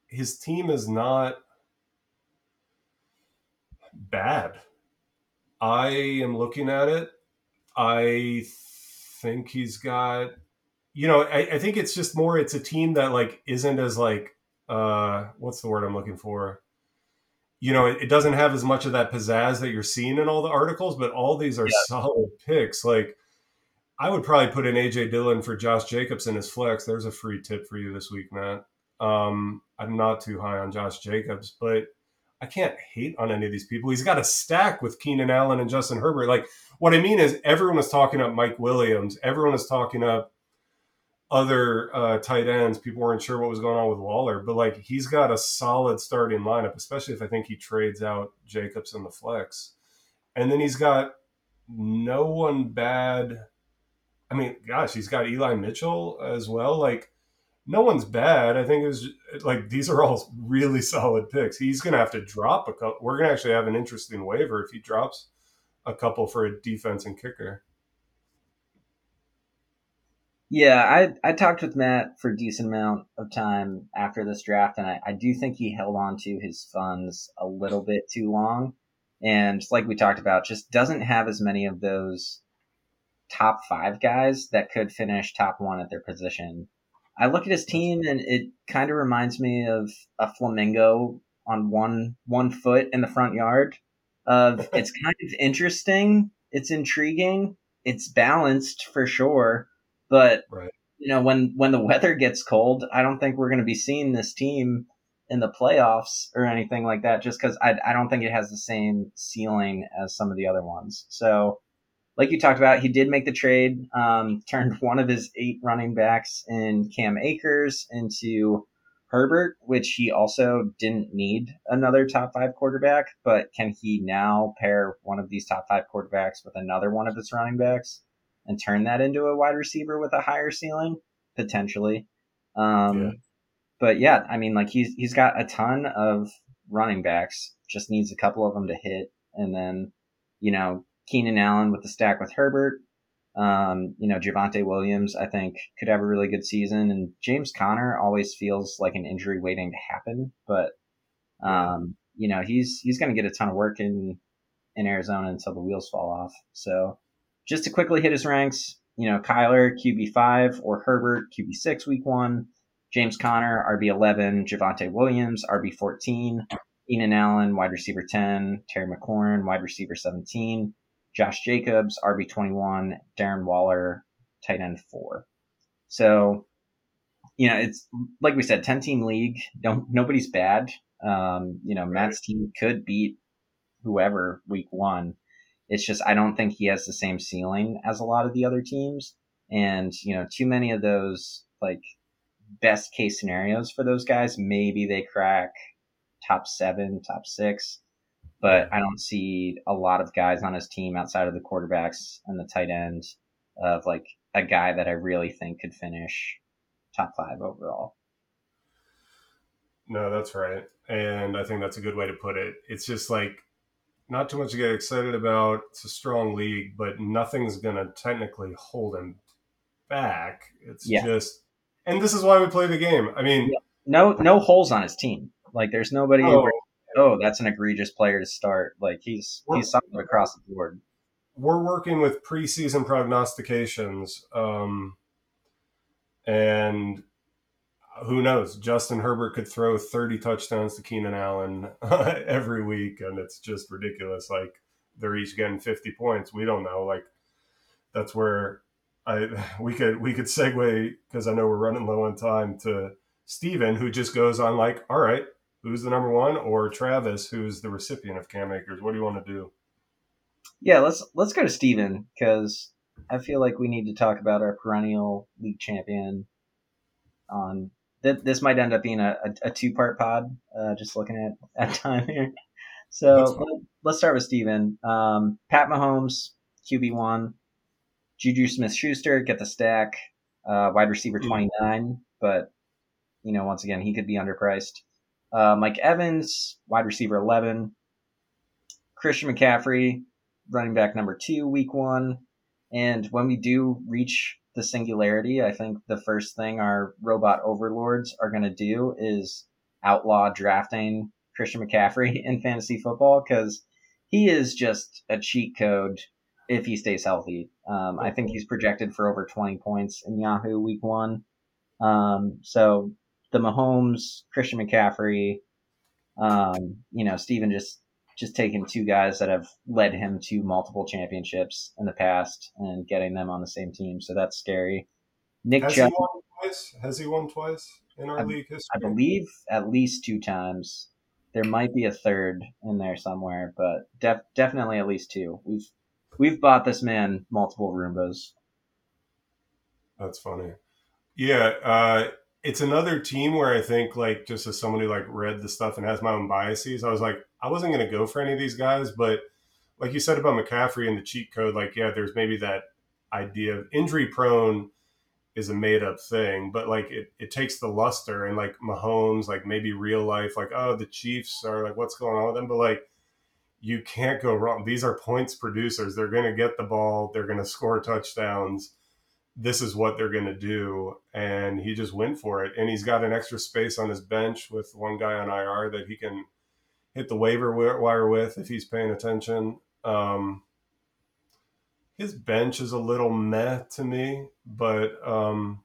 His team is not bad. I am looking at it. I think he's got, I think it's just more, it's a team that like isn't as like, what's the word I'm looking for? It doesn't have as much of that pizzazz that you're seeing in all the articles, but all these are solid picks. Like I would probably put in AJ Dillon for Josh Jacobs in his flex. There's a free tip for you this week, Matt. I'm not too high on Josh Jacobs, but I can't hate on any of these people. He's got a stack with Keenan Allen and Justin Herbert. Like what I mean is everyone was talking up Mike Williams. Everyone was talking up other tight ends. People weren't sure what was going on with Waller, but like he's got a solid starting lineup, especially if I think he trades out Jacobs in the flex. And then he's got no one bad. I mean, gosh, he's got Eli Mitchell as well. Like, no one's bad. I think it was like these are all really solid picks. He's going to have to drop a couple. We're going to actually have an interesting waiver if he drops a couple for a defense and kicker. Yeah, I talked with Matt for a decent amount of time after this draft, and I do think he held on to his funds a little bit too long. And like we talked about, just doesn't have as many of those top 5 guys that could finish top 1 at their position. I look at his team, and it kind of reminds me of a flamingo on one foot in the front yard. It's kind of interesting. It's intriguing. It's balanced for sure. But, when the weather gets cold, I don't think we're going to be seeing this team in the playoffs or anything like that, just because I don't think it has the same ceiling as some of the other ones. So, like you talked about, he did make the trade, turned one of his 8 running backs in Cam Akers into Herbert, which he also didn't need another top 5 quarterback. But can he now pair one of these top 5 quarterbacks with another one of his running backs and turn that into a wide receiver with a higher ceiling? Potentially. But yeah, I mean, like he's got a ton of running backs, just needs a couple of them to hit. And then, Keenan Allen with the stack with Herbert, Javonte Williams, I think, could have a really good season. And James Conner always feels like an injury waiting to happen. But, he's going to get a ton of work in Arizona until the wheels fall off. So just to quickly hit his ranks, Kyler, QB5, or Herbert, QB6 week 1, James Conner, RB11, Javonte Williams, RB14, Keenan Allen, wide receiver 10, Terry McLaurin, wide receiver 17, Josh Jacobs, RB 21, Darren Waller, tight end 4. So, you know, it's like we said, 10-team league. Nobody's bad. You know, Matt's team could beat whoever week one. It's just, I don't think he has the same ceiling as a lot of the other teams. And, you know, too many of those, like, best case scenarios for those guys, maybe they crack top 7, top 6. But I don't see a lot of guys on his team outside of the quarterbacks and the tight end of, like, a guy that I really think could finish top 5 overall. No, that's right. And I think that's a good way to put it. It's just like, not too much to get excited about. It's a strong league, but nothing's going to technically hold him back. It's just, and this is why we play the game. I mean, no holes on his team. Like, there's nobody over, that's an egregious player to start. Like, he's something across the board. We're working with preseason prognostications. And who knows? Justin Herbert could throw 30 touchdowns to Keenan Allen every week, and it's just ridiculous. Like, they're each getting 50 points. We don't know. Like, that's where we could segue, because I know we're running low on time, to Steven, who just goes on like, all right, who's the number one? Or Travis, who's the recipient of Cam Akers? What do you want to do? Yeah, let's go to Steven, because I feel like we need to talk about our perennial league champion. On this might end up being a two-part pod, just looking at time here. So let's start with Steven. Pat Mahomes, QB1. Juju Smith-Schuster, get the stack. Wide receiver 29, but, you know, once again, he could be underpriced. Mike Evans, wide receiver 11. Christian McCaffrey, running back number 2, week 1. And when we do reach the singularity, I think the first thing our robot overlords are going to do is outlaw drafting Christian McCaffrey in fantasy football, because he is just a cheat code if he stays healthy. I think he's projected for over 20 points in Yahoo week 1. So the Mahomes, Christian McCaffrey, you know, Steven just taking two guys that have led him to multiple championships in the past and getting them on the same team. So that's scary. Has he won twice in our league history? I believe at least 2 times. There might be a third in there somewhere, but definitely at least 2. We've bought this man multiple Roombas. That's funny. Yeah. It's another team where I think, like, just as someone who, like, read the stuff and has my own biases, I was like, I wasn't going to go for any of these guys. But like you said about McCaffrey and the cheat code, like, yeah, there's maybe that idea of injury prone is a made up thing, but like it takes the luster. And like Mahomes, like maybe real life, like, oh, the Chiefs are like, what's going on with them? But like, you can't go wrong. These are points producers. They're going to get the ball. They're going to score touchdowns. This is what they're going to do. And he just went for it. And he's got an extra space on his bench with one guy on IR that he can hit the waiver wire with if he's paying attention. His bench is a little meh to me, but who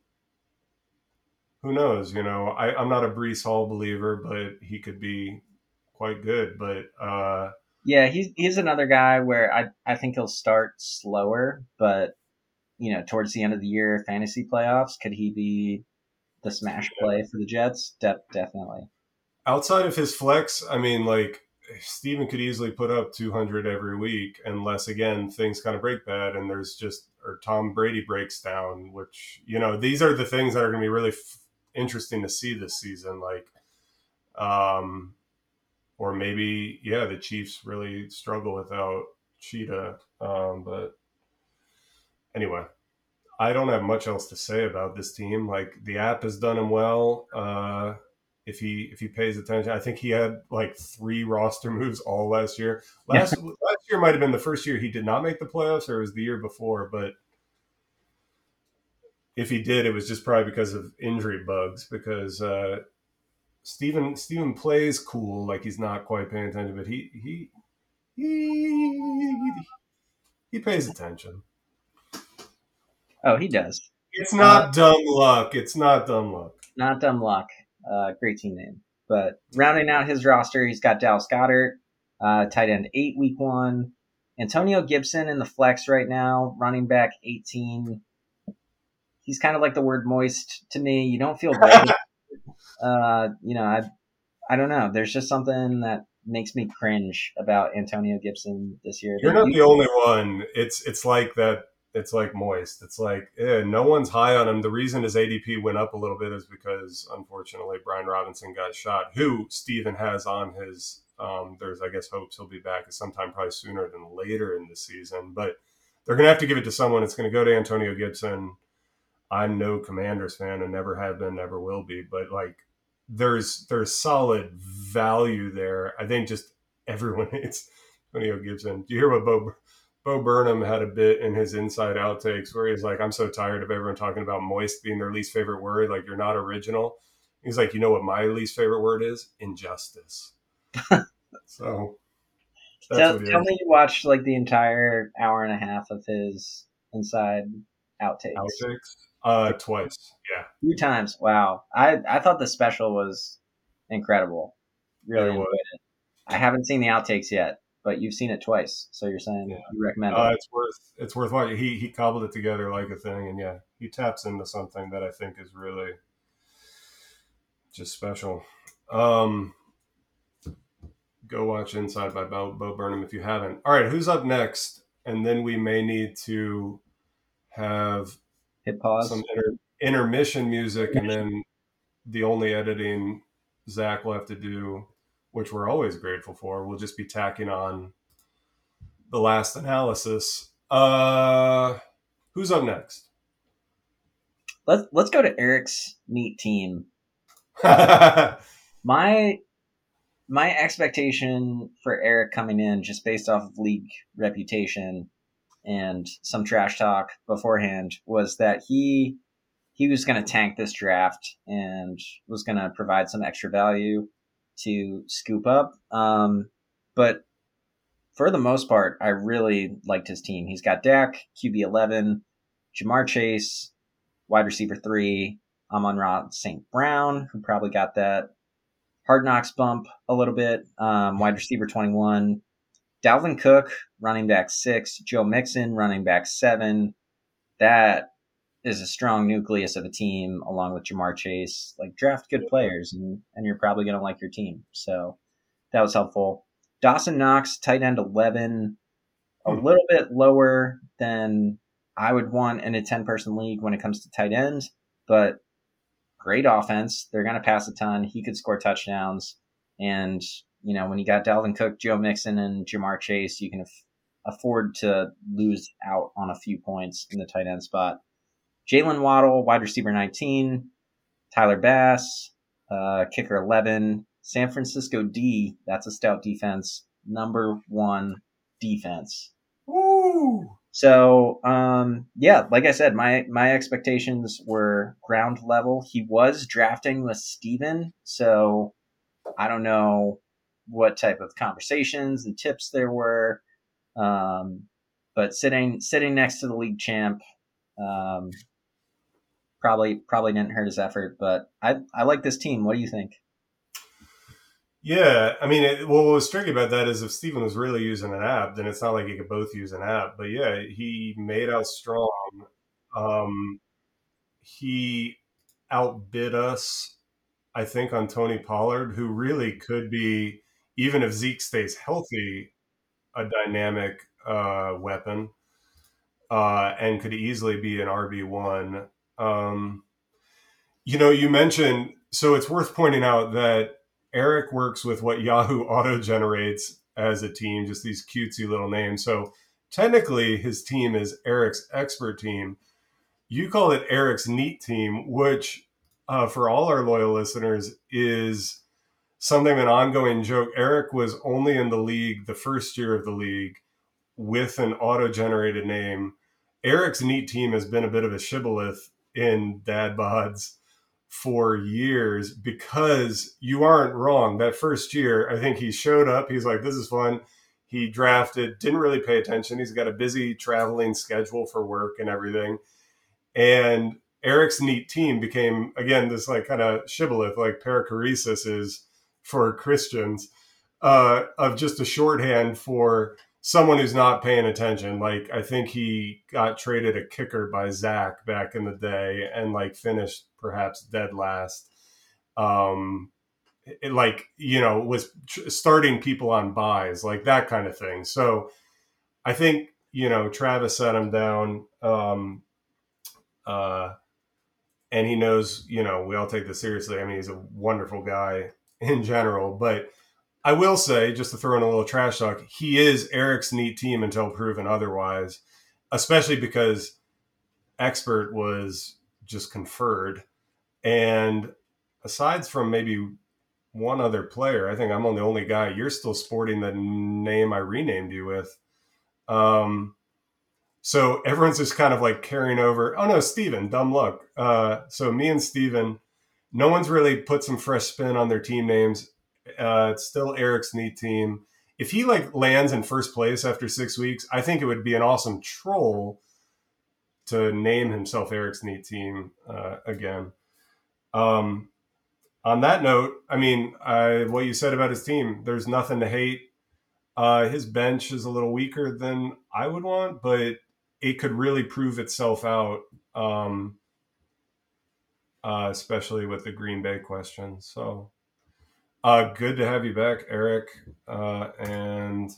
knows? You know, I'm not a Breece Hall believer, but he could be quite good. But yeah, he's another guy where I think he'll start slower, but you know, towards the end of the year, fantasy playoffs, could he be the smash play for the Jets? Definitely. Outside of his flex, I mean, like, Steven could easily put up 200 every week unless, again, things kind of break bad and or Tom Brady breaks down, which, you know, these are the things that are going to be really interesting to see this season. Like, or maybe, yeah, the Chiefs really struggle without Cheetah, but... Anyway, I don't have much else to say about this team. Like, the app has done him well. If he pays attention, I think he had like 3 roster moves all last year. Last year might have been the first year he did not make the playoffs, or it was the year before. But if he did, it was just probably because of injury bugs. Because Steven plays cool, like he's not quite paying attention, but he pays attention. Oh, he does. It's not dumb luck. Not dumb luck. Great team name. But rounding out his roster, he's got Dallas Goedert, tight end 8 week 1. Antonio Gibson in the flex right now, running back 18. He's kind of like the word moist to me. You don't feel bad. I don't know. There's just something that makes me cringe about Antonio Gibson this year. You're not the only one. It's like that. It's like moist. It's like no one's high on him. The reason his ADP went up a little bit is because, unfortunately, Brian Robinson got shot, who Steven has on his there's, I guess, hopes he'll be back sometime probably sooner than later in the season. But they're going to have to give it to someone. It's going to go to Antonio Gibson. I'm no Commanders fan and never have been, never will be. But, like, there's solid value there. I think just everyone hates Antonio Gibson. Do you hear what Bo Burnham had a bit in his Inside Outtakes where he's like, I'm so tired of everyone talking about moist being their least favorite word. Like, you're not original. He's like, you know what my least favorite word is? Injustice. So tell me you watched like the entire hour and a half of his Inside Outtakes. Twice. Yeah. 2 times. Wow. I thought the special was incredible. Really enjoyed it. I haven't seen the outtakes yet. But you've seen it twice, so you're saying you recommend it. It's worth watching. He cobbled it together like a thing, and he taps into something that I think is really just special. Go watch Inside by Bo Burnham if you haven't. All right, who's up next? And then we may need to have hit pause, some intermission music, and then the only editing Zach will have to do, which we're always grateful for, we'll just be tacking on the last analysis. Who's up next? Let's go to Eric's neat team. My expectation for Eric coming in, just based off of league reputation and some trash talk beforehand, was that he was going to tank this draft and was going to provide some extra value to scoop up. But for the most part, I really liked his team. He's got Dak, QB 11, Jamar Chase, wide receiver 3, Amon-Ra St. Brown, who probably got that Hard Knocks bump a little bit, wide receiver 21, Dalvin Cook, running back 6, Joe Mixon, running back 7. That is a strong nucleus of a team, along with Jamar Chase. Like, draft good players, and you're probably going to like your team. So that was helpful. Dawson Knox, tight end 11, a little bit lower than I would want in a 10-person league when it comes to tight end, but great offense. They're going to pass a ton. He could score touchdowns. And, you know, when you got Dalvin Cook, Joe Mixon, and Jamar Chase, you can afford to lose out on a few points in the tight end spot. Jalen Waddle, wide receiver 19, Tyler Bass, kicker 11, San Francisco D, that's a stout defense, number 1 defense. Ooh. So, like I said, my expectations were ground level. He was drafting with Steven, so I don't know what type of conversations and tips there were, but sitting next to the league champ, probably didn't hurt his effort, but I like this team. What do you think? Yeah, I mean, what was tricky about that is if Steven was really using an app, then it's not like he could both use an app. But yeah, he made us strong. He outbid us, I think, on Tony Pollard, who really could be, even if Zeke stays healthy, a dynamic weapon and could easily be an RB1. You mentioned, so it's worth pointing out that Eric works with what Yahoo auto-generates as a team, just these cutesy little names. So technically his team is Eric's expert team. You call it Eric's neat team, which for all our loyal listeners is something of an ongoing joke. Eric was only in the league the first year of the league with an auto-generated name. Eric's neat team has been a bit of a shibboleth in Dad Bods for years, because you aren't wrong. That first year, I think he showed up. He's like, this is fun. He drafted, didn't really pay attention. He's got a busy traveling schedule for work and everything. And Eric's neat team became, again, this like kind of shibboleth, like perichoresis is for Christians of just a shorthand for someone who's not paying attention. Like, I think he got traded a kicker by Zach back in the day and like finished perhaps dead last. Starting people on buys, like that kind of thing. So I think, Travis set him down. And he knows, we all take this seriously. I mean, he's a wonderful guy in general, but I will say, just to throw in a little trash talk, he is Eric's neat team until proven otherwise, especially because expert was just conferred. And aside from maybe one other player, I think I'm the only guy you're still sporting the name I renamed you with. So everyone's just kind of like carrying over. Oh no, Steven, dumb luck. So me and Steven, no one's really put some fresh spin on their team names. It's still Eric's neat team. If he like lands in first place after 6 weeks, I think it would be an awesome troll to name himself Eric's neat team again. On that note, I mean, what you said about his team, there's nothing to hate. His bench is a little weaker than I would want, but it could really prove itself out, especially with the Green Bay question. So good to have you back, Eric. And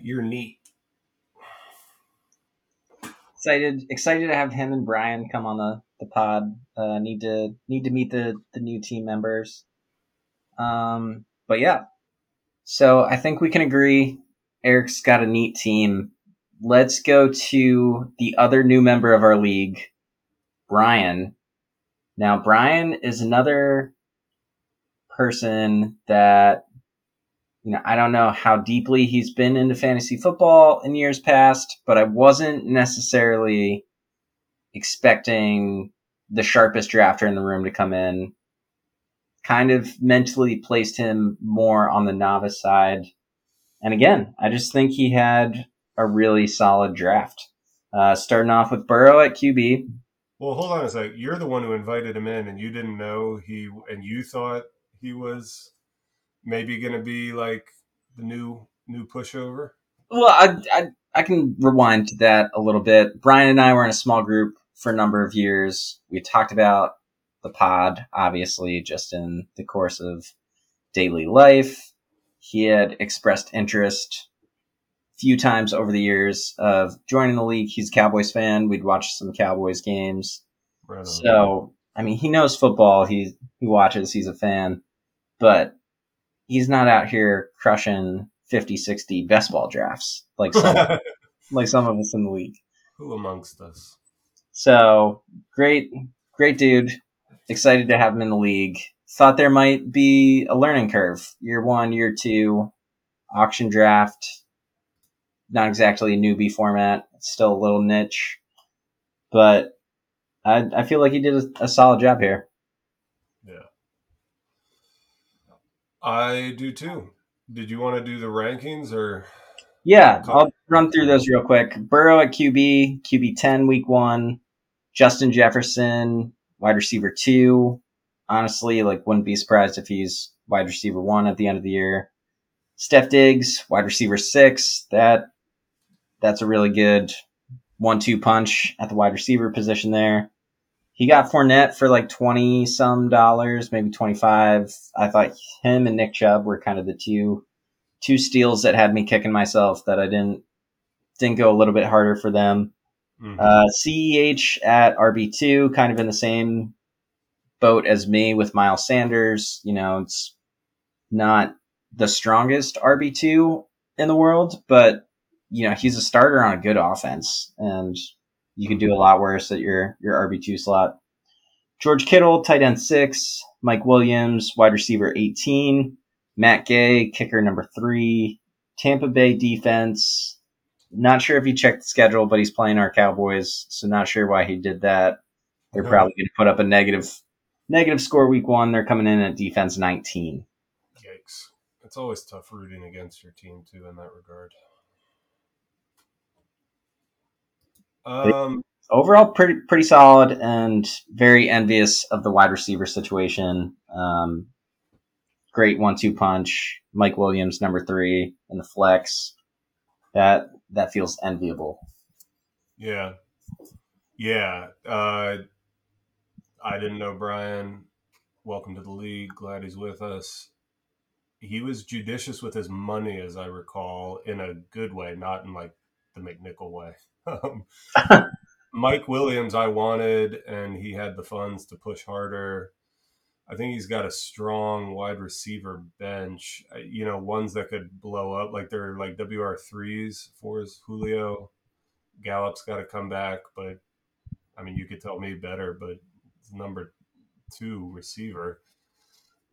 you're neat. Excited to have him and Brian come on the pod. Need to meet the new team members. But yeah. So I think we can agree Eric's got a neat team. Let's go to the other new member of our league, Brian. Now, Brian is another person that, I don't know how deeply he's been into fantasy football in years past, but I wasn't necessarily expecting the sharpest drafter in the room to come in. Kind of mentally placed him more on the novice side. And again, I just think he had a really solid draft. Starting off with Burrow at QB. Well, hold on a sec. You're the one who invited him in and you didn't know and you thought he was maybe going to be like the new pushover. Well, I can rewind to that a little bit. Brian and I were in a small group for a number of years. We talked about the pod, obviously, just in the course of daily life. He had expressed interest a few times over the years of joining the league. He's a Cowboys fan. We'd watch some Cowboys games. Right. So, I mean, he knows football. He watches. He's a fan. But he's not out here crushing 50, 60 best ball drafts like some of us in the league. Who amongst us? So, great dude. Excited to have him in the league. Thought there might be a learning curve. Year one, year two, auction draft. Not exactly a newbie format. It's still a little niche. But I feel like he did a solid job here. Yeah. I do too. Did you want to do the rankings or? Yeah, I'll run through those real quick. Burrow at QB 10 week one. Justin Jefferson, wide receiver 2, honestly, wouldn't be surprised if he's wide receiver 1 at the end of the year. Steph Diggs, wide receiver 6. That's a really good 1-2 punch at the wide receiver position there. He got Fournette for $20 some, maybe $25. I thought him and Nick Chubb were kind of the two steals that had me kicking myself that I didn't go a little bit harder for them. Mm-hmm. CEH at RB2, kind of in the same boat as me with Miles Sanders. It's not the strongest RB2 in the world, but he's a starter on a good offense, and you can do a lot worse at your RB2 slot. George Kittle, tight end 6, Mike Williams, wide receiver 18, Matt Gay, kicker number 3, Tampa Bay defense. Not sure if he checked the schedule, but he's playing our Cowboys, so not sure why he did that. They're probably going to put up a negative score week one. They're coming in at defense 19. Yikes. It's always tough rooting against your team, too, in that regard. Overall, pretty solid and very envious of the wide receiver situation. great 1-2 punch. Mike Williams, number 3 in the flex. That feels enviable. Yeah. Yeah. I didn't know Brian. Welcome to the league. Glad he's with us. He was judicious with his money, as I recall, in a good way, not in like the McNichol way. Mike Williams, I wanted, and he had the funds to push harder. I think he's got a strong wide receiver bench, you know, ones that could blow up. Like they're like WR3s, 4s, Julio. Gallup's got to come back, but I mean, you could tell me better, but it's number 2 receiver.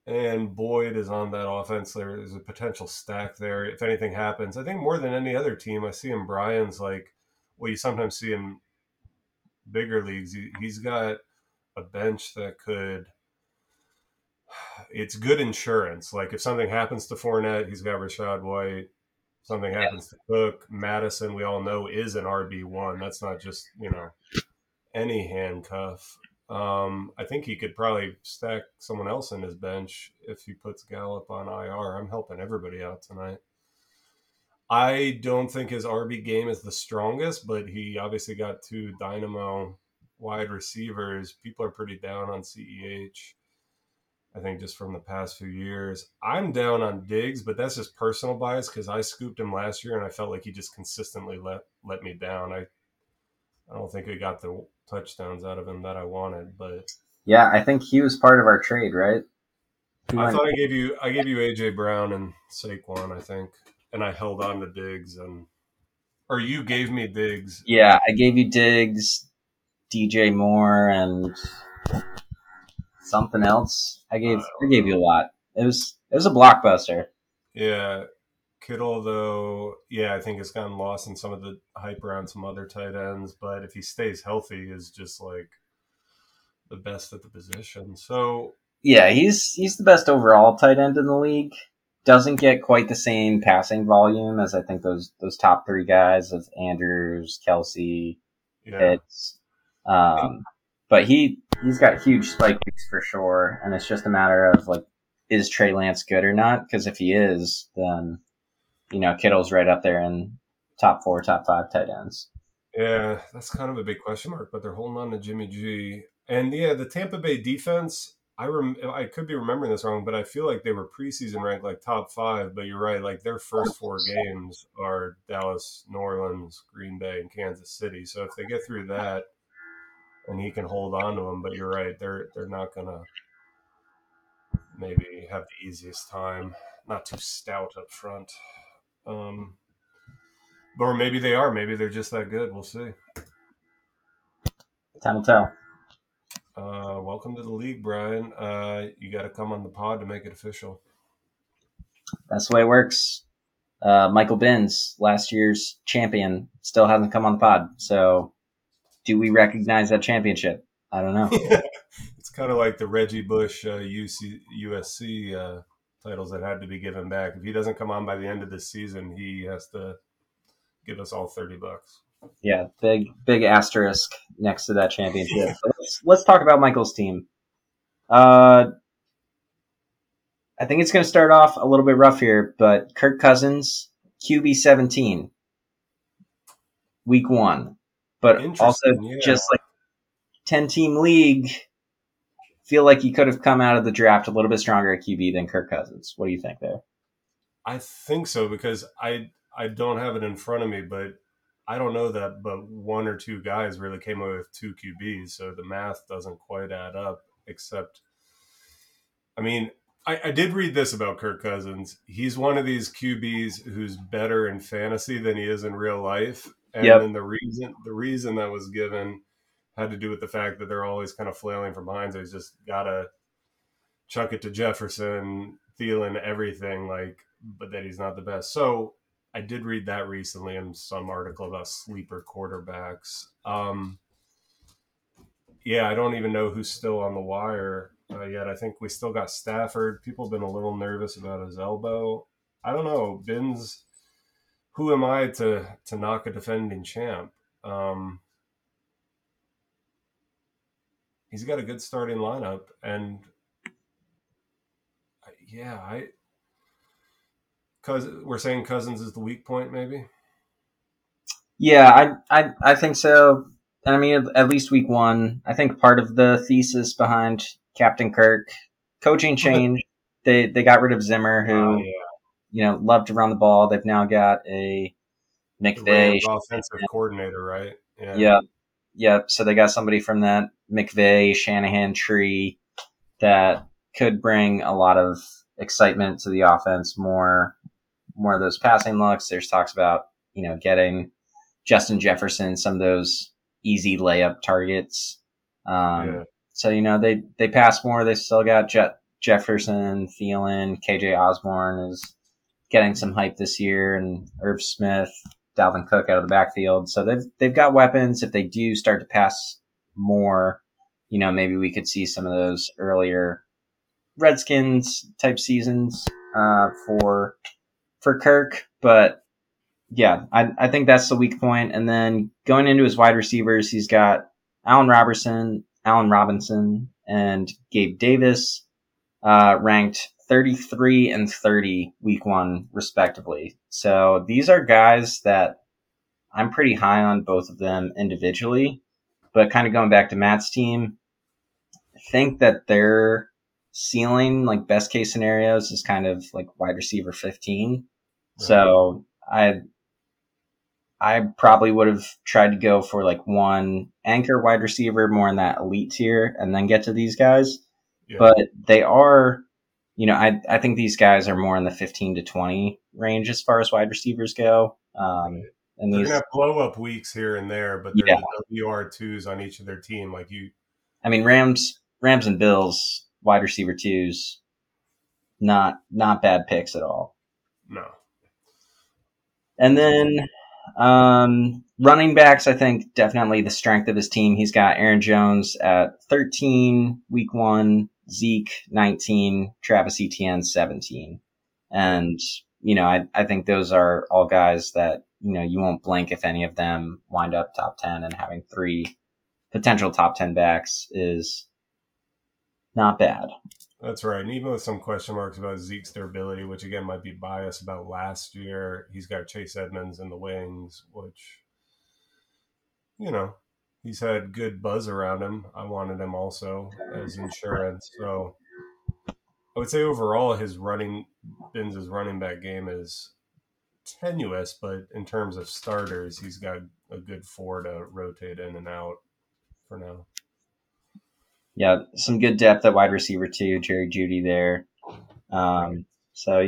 And Boyd is on that offense. There's a potential stack there. If anything happens, I think more than any other team, I see in Brian's like, well, you sometimes see in bigger leagues. He's got a bench that could, it's good insurance. Like if something happens to Fournette, he's got Rashad White. If something happens to Cook, Madison, we all know is an RB1. That's not just, you know, any handcuff. I think he could probably stack someone else in his bench if he puts Gallup on IR. I'm helping everybody out tonight. I don't think his RB game is the strongest, but he obviously got 2 dynamo wide receivers. People are pretty down on CEH. I think just from the past few years, I'm down on Diggs, but that's just personal bias because I scooped him last year and I felt like he just consistently let me down. I don't think I got the touchdowns out of him that I wanted, but yeah, I think he was part of our trade, right? I gave you AJ Brown and Saquon, I think, and I held on to Diggs, or you gave me Diggs. Yeah, I gave you Diggs, DJ Moore, and something else. I gave you a lot. It was a blockbuster. Yeah. Kittle, though, yeah, I think it's gotten lost in some of the hype around some other tight ends, but if he stays healthy, is just like the best at the position. So yeah, he's the best overall tight end in the league. Doesn't get quite the same passing volume as I think those top 3 guys of Andrews, Kelsey, Pitts. But he's got huge spike weeks for sure, and it's just a matter of like, is Trey Lance good or not? Because if he is, then you know, Kittle's right up there in top 4, top 5 tight ends. Yeah, that's kind of a big question mark, but they're holding on to Jimmy G. And yeah, the Tampa Bay defense, I could be remembering this wrong, but I feel like they were preseason ranked like top 5, but you're right, like their first 4 games are Dallas, New Orleans, Green Bay, and Kansas City. So if they get through that and he can hold on to them, but you're right, they're not going to maybe have the easiest time. Not too stout up front. Or maybe they are. Maybe they're just that good. We'll see. Time will tell. Welcome to the league, Brian. You got to come on the pod to make it official. That's the way it works. Michael Binns, last year's champion, still hasn't come on the pod. So do we recognize that championship? I don't know. Yeah. It's kind of like the Reggie Bush USC titles that had to be given back. If he doesn't come on by the end of this season, he has to give us all $30. Yeah, big asterisk next to that championship. So let's talk about Michael's team. I think it's going to start off a little bit rough here, but Kirk Cousins, QB 17, week 1. But also just like 10-team league, feel like he could have come out of the draft a little bit stronger at QB than Kirk Cousins. What do you think there? I think so, because I don't have it in front of me, but I don't know that but 1 or 2 guys really came away with 2 QBs, so the math doesn't quite add up, except, I mean, I did read this about Kirk Cousins. He's one of these QBs who's better in fantasy than he is in real life, and then the reason that was given had to do with the fact that they're always kind of flailing from behind. So he's just got to chuck it to Jefferson, Thielen, everything, like, but that he's not the best. So I did read that recently in some article about sleeper quarterbacks. Yeah, I don't even know who's still on the wire yet. I think we still got Stafford. People have been a little nervous about his elbow. I don't know. Binns, who am I to knock a defending champ? He's got a good starting lineup, and Yeah, because we're saying Cousins is the weak point, maybe. Yeah, I think so. I mean, at least week one. I think part of the thesis behind Captain Kirk coaching change, they got rid of Zimmer, who loved to run the ball. They've now got a McVay offensive coordinator, right? Yeah. So they got somebody from that McVay Shanahan tree that could bring a lot of excitement to the offense. More of those passing looks. There's talks about getting Justin Jefferson some of those easy layup targets. So they pass more. They still got Jefferson, Thielen, KJ Osborne is getting some hype this year, and Irv Smith, Dalvin Cook out of the backfield. So they've got weapons. If they do start to pass more, maybe we could see some of those earlier Redskins type seasons for Kirk. But yeah, I think that's the weak point. And then going into his wide receivers, he's got Allen Robinson, and Gabe Davis ranked 33 and 30 week one, respectively. So these are guys that I'm pretty high on, both of them individually. But kind of going back to Matt's team, I think that their ceiling, like best case scenarios, is kind of like wide receiver 15. Right. So I probably would have tried to go for like one anchor wide receiver more in that elite tier and then get to these guys. Yeah. But they are, I think these guys are more in the 15 to 20 range as far as wide receivers go. And they're going to have blow-up weeks here and there, but there's WR2s on each of their team. Rams and Bills, wide receiver 2s, not bad picks at all. No. And then running backs, I think, definitely the strength of his team. He's got Aaron Jones at 13, week one, Zeke 19, Travis Etienne 17. And, I think those are all guys that, you won't blink if any of them wind up top 10, and having three potential top 10 backs is not bad. That's right. And even with some question marks about Zeke's durability, which again might be biased about last year, he's got Chase Edmonds in the wings, which, he's had good buzz around him. I wanted him also as insurance. So I would say overall Bins' running back game is tenuous, but in terms of starters, he's got a good four to rotate in and out for now. Yeah, some good depth at wide receiver too. Jerry Judy there. So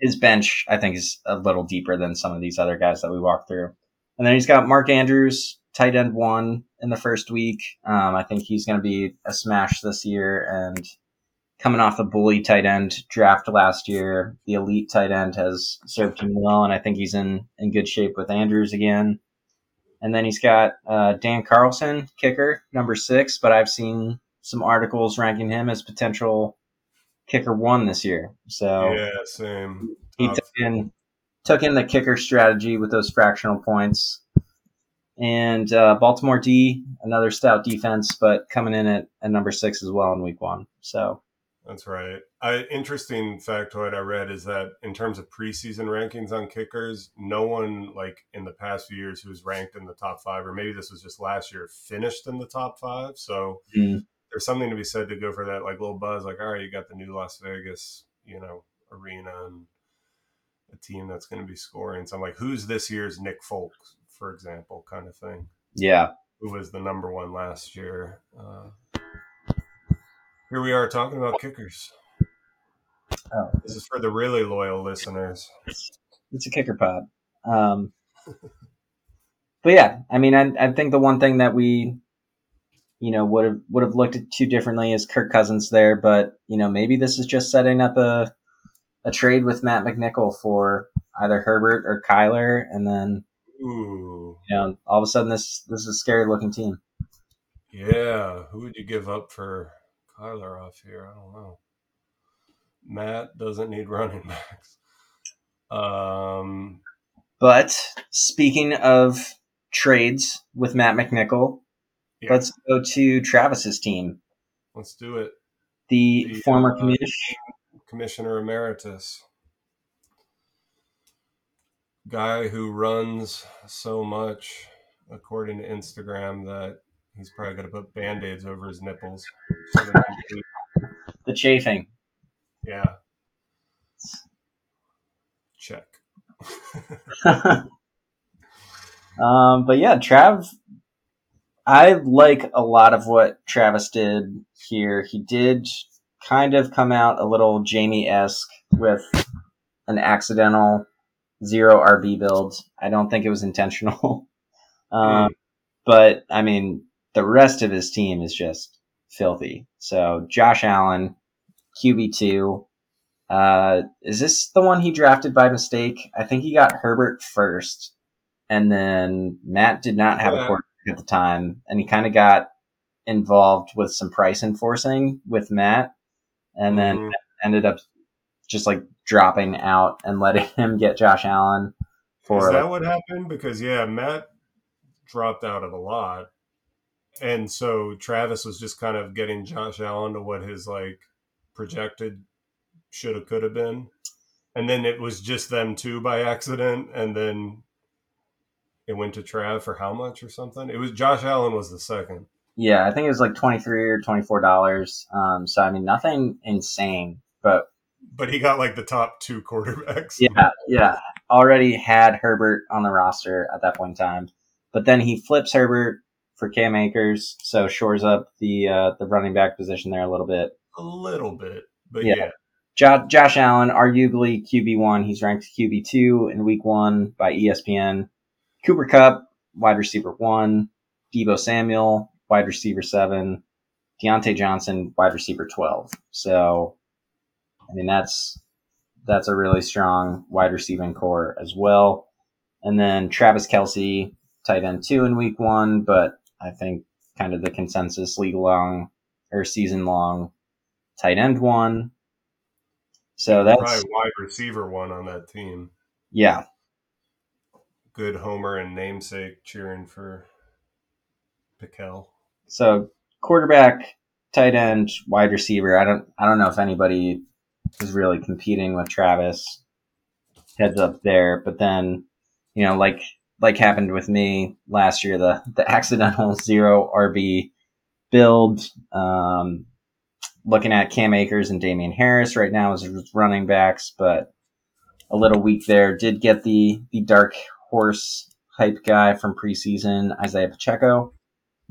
his bench, I think, is a little deeper than some of these other guys that we walked through. And then he's got Mark Andrews, tight end 1 in the first week. I think he's going to be a smash this year. And coming off the bully tight end draft last year, the elite tight end has served him well, and I think he's in good shape with Andrews again. And then he's got Dan Carlson, kicker, number 6, but I've seen some articles ranking him as potential kicker 1 this year. So yeah, same. He took in the kicker strategy with those fractional points. And Baltimore D, another stout defense, but coming in at number 6 as well in week one. So that's right. Interesting factoid I read is that in terms of preseason rankings on kickers, no one in the past few years who's ranked in the top 5, or maybe this was just last year, finished in the top 5. So there's something to be said to go for that little buzz, all right, you got the new Las Vegas, arena and a team that's going to be scoring. So I'm who's this year's Nick Folk, for example, kind of thing. Yeah. Who was the number 1 last year? Here we are talking about kickers. Oh, this is for the really loyal listeners. It's a kicker pod. But yeah, I think the one thing that we, would have looked at too differently is Kirk Cousins there, but maybe this is just setting up a trade with Matt McNichol for either Herbert or Kyler, and then all of a sudden this is a scary looking team. Yeah, who would you give up for Kyler off here? I don't know. Matt doesn't need running backs. But speaking of trades with Matt McNichol, Let's go to Travis's team. Let's do it. The former commish. Commissioner Emeritus. Guy who runs so much, according to Instagram, that he's probably going to put Band-Aids over his nipples. The chafing. Yeah. Check. But yeah, Trav, I like a lot of what Travis did here. He did kind of come out a little Jamie-esque with an accidental zero RB build. I don't think it was intentional. But, I mean, the rest of his team is just filthy. So, Josh Allen, QB2. Is this the one he drafted by mistake? I think he got Herbert first, and then Matt did not have a quarterback at the time, and he kind of got involved with some price enforcing with Matt, and then ended up just, like, dropping out and letting him get Josh Allen. Is that what happened? Because, yeah, Matt dropped out of a lot. And so Travis was just kind of getting Josh Allen to what his, like, projected should have, could have been. And then it was just them two by accident. And then it went to Trav for how much or something? It was Josh Allen was the second. Yeah, I think it was like $23 or $24. So, I mean, nothing insane, but... But he got, like, the top two quarterbacks. Yeah, yeah. Already had Herbert on the roster at that point in time. But then he flips Herbert for Cam Akers, so shores up the running back position there a little bit. A little bit, but yeah. Josh Allen, arguably QB1. He's ranked QB2 in Week 1 by ESPN. Cooper Kupp, wide receiver 1. Deebo Samuel, wide receiver 7. Deontay Johnson, wide receiver 12. So... I mean, that's a really strong wide receiving core as well. And then Travis Kelce, tight end 2 in Week 1, but I think kind of the consensus league-long or season-long tight end 1. So that's... Probably wide receiver 1 on that team. Yeah. Good Homer and namesake cheering for Pickell. So quarterback, tight end, wide receiver. I don't know if anybody... is really competing with Travis heads up there. But then, you know, like happened with me last year, the accidental zero RB build, looking at Cam Akers and Damian Harris right now as running backs, but a little weak there. Did get the dark horse hype guy from preseason, Isaiah Pacheco.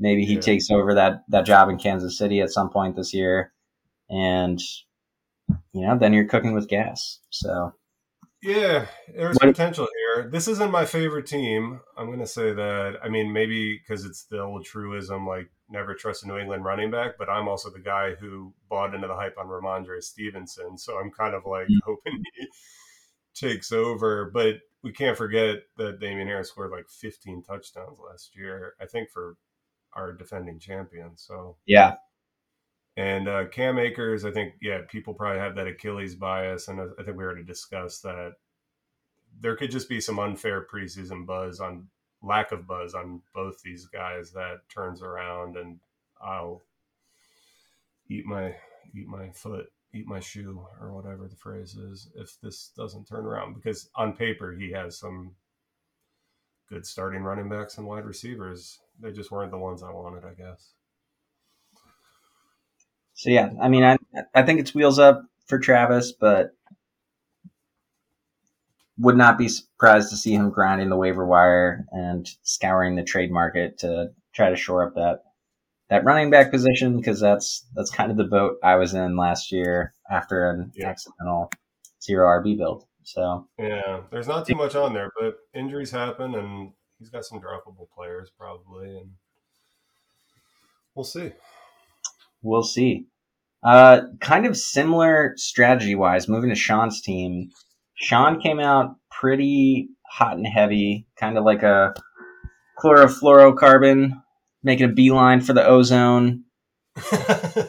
Maybe he takes over that job in Kansas City at some point this year. And, you know, then you're cooking with gas. So, yeah, there's potential here. This isn't my favorite team. I'm going to say that. I mean, maybe because it's the old truism, like never trust a New England running back. But I'm also the guy who bought into the hype on Ramondre Stevenson. So I'm kind of like hoping he takes over. But we can't forget that Damian Harris scored like 15 touchdowns last year, I think, for our defending champion. So, yeah. And Cam Akers, I think, yeah, people probably have that Achilles bias, and I think we already discussed that. There could just be some unfair preseason lack of buzz on both these guys that turns around, and I'll eat my shoe, or whatever the phrase is, if this doesn't turn around. Because on paper, he has some good starting running backs and wide receivers. They just weren't the ones I wanted, I guess. So, yeah, I mean, I think it's wheels up for Travis, but would not be surprised to see him grinding the waiver wire and scouring the trade market to try to shore up that running back position, because that's kind of the boat I was in last year after an accidental zero RB build. So, yeah, there's not too much on there, but injuries happen, and he's got some droppable players probably, and we'll see. We'll see. Kind of similar strategy-wise, moving to Sean's team. Sean came out pretty hot and heavy, kind of like a chlorofluorocarbon, making a beeline for the ozone.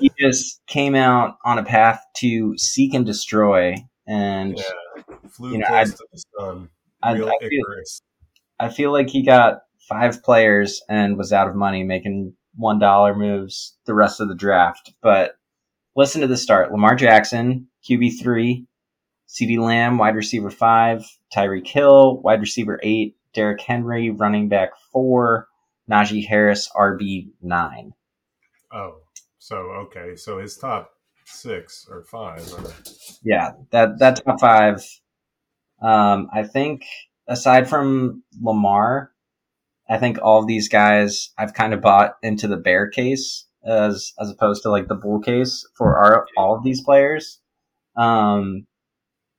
He just came out on a path to seek and destroy. And flew close to the sun. I feel like he got 5 players and was out of money, making $1 moves the rest of the draft. But listen to the start. Lamar Jackson, QB3, CeeDee Lamb, wide receiver 5, Tyreek Hill, wide receiver 8, Derrick Henry, running back 4, Najee Harris, RB 9. Oh, so okay. So his top 6 or 5. Or... yeah, that top 5. I think aside from Lamar, I think all of these guys I've kind of bought into the bear case as opposed to like the bull case for all of these players. But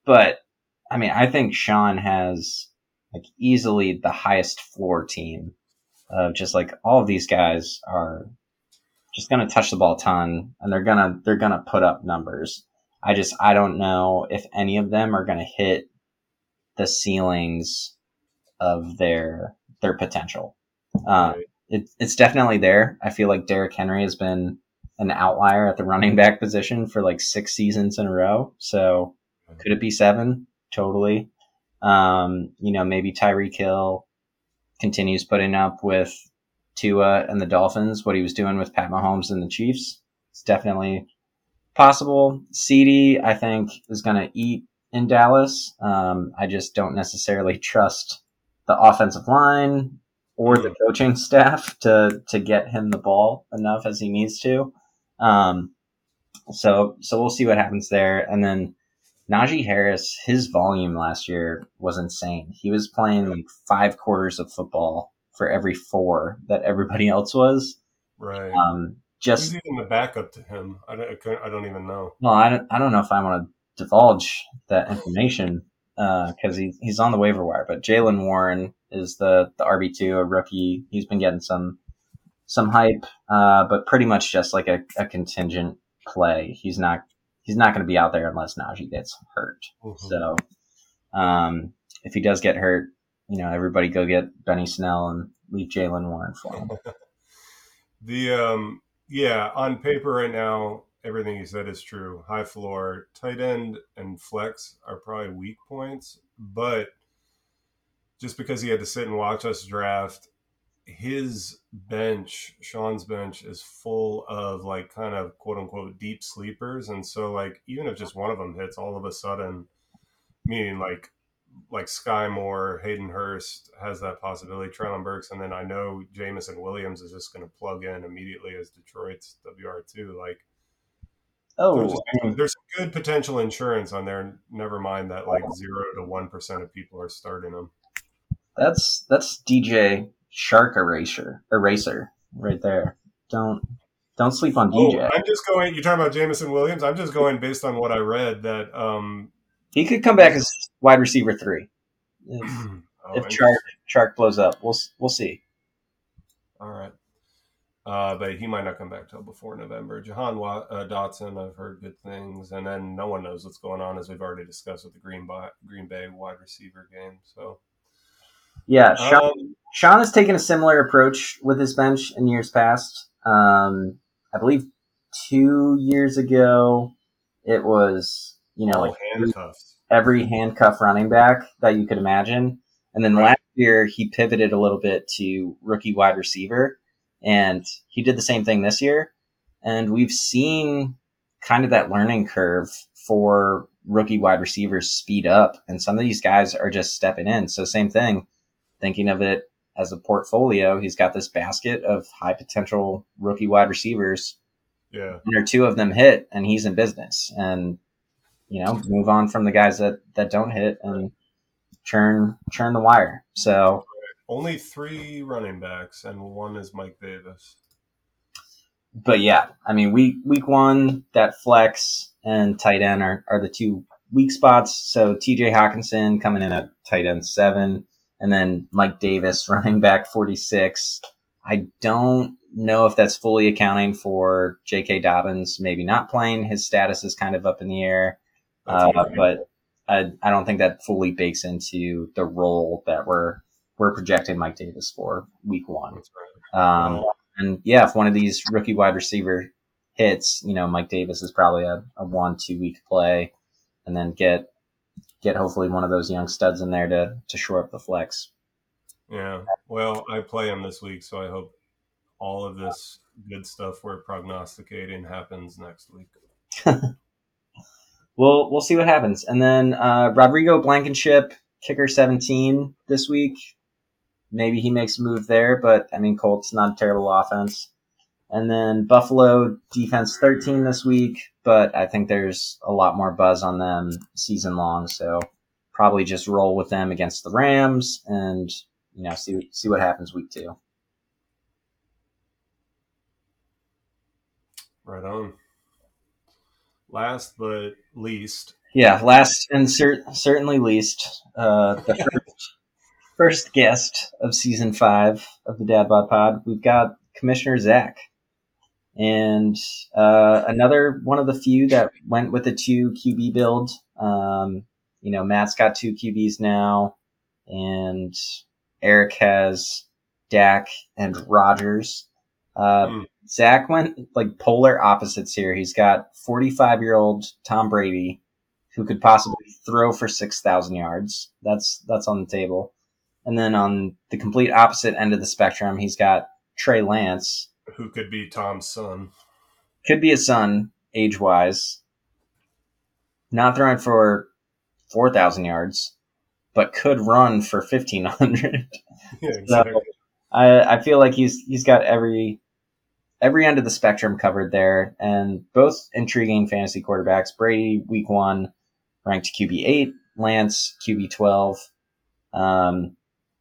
I mean, I think Sean has like easily the highest floor team of just like all of these guys are just going to touch the ball a ton and they're going to put up numbers. I don't know if any of them are going to hit the ceilings of their potential. It's definitely there. I feel like Derrick Henry has been an outlier at the running back position for like 6 seasons in a row. So could it be 7? Totally. Maybe Tyreek Hill continues putting up with Tua and the Dolphins, what he was doing with Pat Mahomes and the Chiefs. It's definitely possible. CeeDee, I think, is going to eat in Dallas. I just don't necessarily trust the offensive line or the coaching staff to get him the ball enough as he needs to. So we'll see what happens there. And then Najee Harris, his volume last year was insane. He was playing like 5 quarters of football for every 4 that everybody else was. Right. Who's even the backup to him? I don't even know. Well, I don't know if I want to divulge that information. Because he's on the waiver wire, but Jaylen Warren is the RB2, a rookie. He's been getting some hype, but pretty much just like a contingent play. He's not going to be out there unless Najee gets hurt. Mm-hmm. So if he does get hurt, everybody go get Benny Snell and leave Jaylen Warren for him. On paper right now, everything you said is true. High floor, tight end, and flex are probably weak points. But just because he had to sit and watch us draft, Sean's bench is full of like kind of quote unquote deep sleepers. And so like even if just one of them hits, all of a sudden, meaning like Sky Moore, Hayden Hurst has that possibility, Treylon Burks, and then I know Jamison Williams is just going to plug in immediately as Detroit's WR2. Like. Oh, there's good potential insurance on there. Never mind that, 0 to 1% of people are starting them. That's DJ Shark Eraser right there. Don't sleep on DJ. Oh, I'm just going. You're talking about Jamison Williams. I'm just going based on what I read that he could come back as wide receiver 3 if Shark blows up. We'll see. All right. But he might not come back till before November. Jahan Dotson, I've heard good things. And then no one knows what's going on, as we've already discussed with the Green Bay wide receiver game. So, yeah, Sean has taken a similar approach with his bench in years past. I believe 2 years ago, it was, every handcuff running back that you could imagine. And then last year, he pivoted a little bit to rookie wide receiver. And he did the same thing this year. And we've seen kind of that learning curve for rookie wide receivers speed up. And some of these guys are just stepping in. So same thing, thinking of it as a portfolio. He's got this basket of high potential rookie wide receivers. Yeah. One or two of them hit and he's in business, and, move on from the guys that don't hit and churn the wire. So, only 3 running backs, and one is Mike Davis. But, yeah, I mean, week one, that flex and tight end are the 2 weak spots. So TJ Hawkinson coming in at tight end 7, and then Mike Davis, running back 46. I don't know if that's fully accounting for J.K. Dobbins maybe not playing. His status is kind of up in the air, but I don't think that fully bakes into the role that we're projecting Mike Davis for week one. And yeah, if one of these rookie wide receiver hits, Mike Davis is probably a 1-2 week play, and then get hopefully one of those young studs in there to shore up the flex. Yeah. Well, I play him this week, so I hope all of this good stuff we're prognosticating happens next week. we'll see what happens. And then Rodrigo Blankenship, kicker 17 this week. Maybe he makes a move there, but I mean, Colts, not a terrible offense. And then Buffalo, defense 13 this week, but I think there's a lot more buzz on them season long, so probably just roll with them against the Rams and, you know, see what happens week two. Right on. Last but least. Yeah, last and certainly least, the first guest of season 5 of the Dad Bod Pod, we've got Commissioner Zach. And another one of the few that went with the 2 QB build. You know, Matt's got 2 QBs now, and Eric has Dak and Rodgers. Zach went like polar opposites here. He's got 45-year-old Tom Brady, who could possibly throw for 6,000 yards. That's on the table. And then on the complete opposite end of the spectrum, he's got Trey Lance, who could be Tom's son. Could be his son, age-wise. Not throwing for 4,000 yards, but could run for 1,500. Yeah, exactly. So I feel like he's got every end of the spectrum covered there, and both intriguing fantasy quarterbacks. Brady, week 1, ranked QB 8, Lance, QB 12.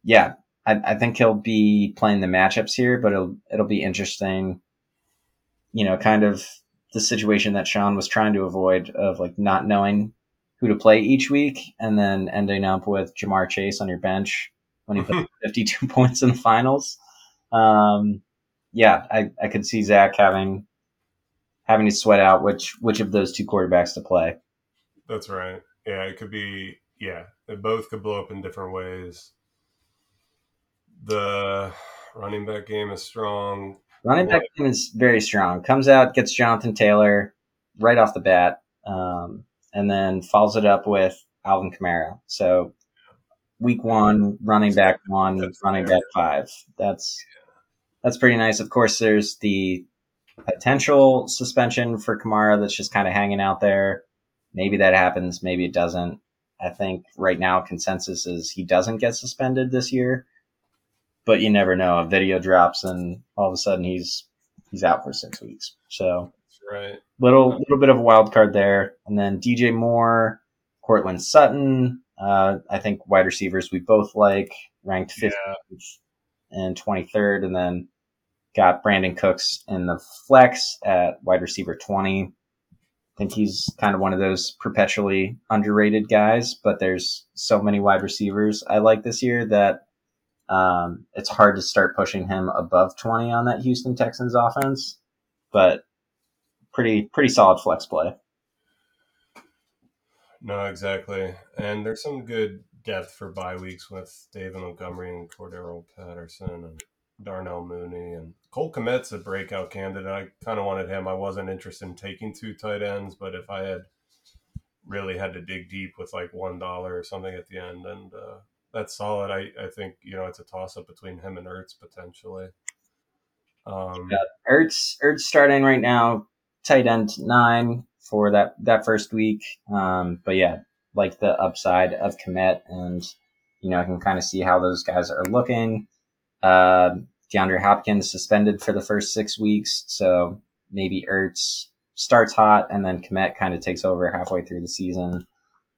Yeah, I think he'll be playing the matchups here, but it'll be interesting, you know, kind of the situation that Sean was trying to avoid of like not knowing who to play each week and then ending up with Jamar Chase on your bench when he put 52 points in the finals. Yeah, I could see Zach having to sweat out which of those 2 quarterbacks to play. That's right. Yeah, it could be. Yeah, they both could blow up in different ways. The running back game is strong. Running back game is very strong. Comes out, gets Jonathan Taylor right off the bat, and then follows it up with Alvin Kamara. So week 1, running back 1, running back 5. That's pretty nice. Of course, there's the potential suspension for Kamara that's just kind of hanging out there. Maybe that happens. Maybe it doesn't. I think right now consensus is he doesn't get suspended this year. But you never know. A video drops and all of a sudden he's out for 6 weeks. So that's right. Little bit of a wild card there. And then DJ Moore, Cortland Sutton. I think wide receivers we both like, ranked 15th and 23rd. And then got Brandon Cooks in the flex at wide receiver 20. I think he's kind of one of those perpetually underrated guys, but there's so many wide receivers I like this year that it's hard to start pushing him above 20 on that Houston Texans offense, but pretty solid flex play. No, exactly. And there's some good depth for bye weeks with David Montgomery and Cordarrelle Patterson and Darnell Mooney. And Cole Kmet's a breakout candidate. I kind of wanted him. I wasn't interested in taking 2 tight ends, but if I had really had to dig deep with like $1 or something at the end, and that's solid. I think, you know, it's a toss-up between him and Ertz potentially. Ertz starting right now, tight end 9 for that first week. But yeah, like the upside of Kmet, and you know, I can kind of see how those guys are looking. DeAndre Hopkins suspended for the first 6 weeks, so maybe Ertz starts hot and then Kmet kind of takes over halfway through the season.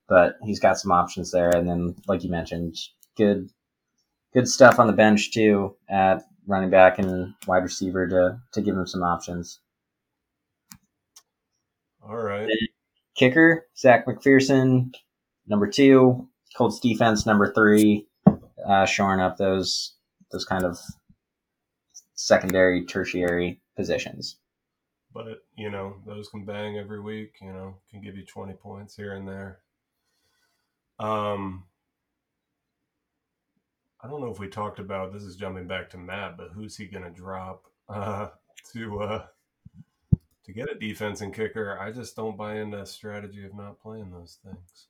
But he's got some options there, and then like you mentioned, good stuff on the bench too at running back and wide receiver to give him some options. All right. Kicker, Zach McPherson, number 2. Colts defense, number 3. Shoring up those kind of secondary, tertiary positions. But, you know, those can bang every week, you know, can give you 20 points here and there. I don't know if we talked about, this is jumping back to Matt, but who's he going to drop to get a defense and kicker? I just don't buy into the strategy of not playing those things.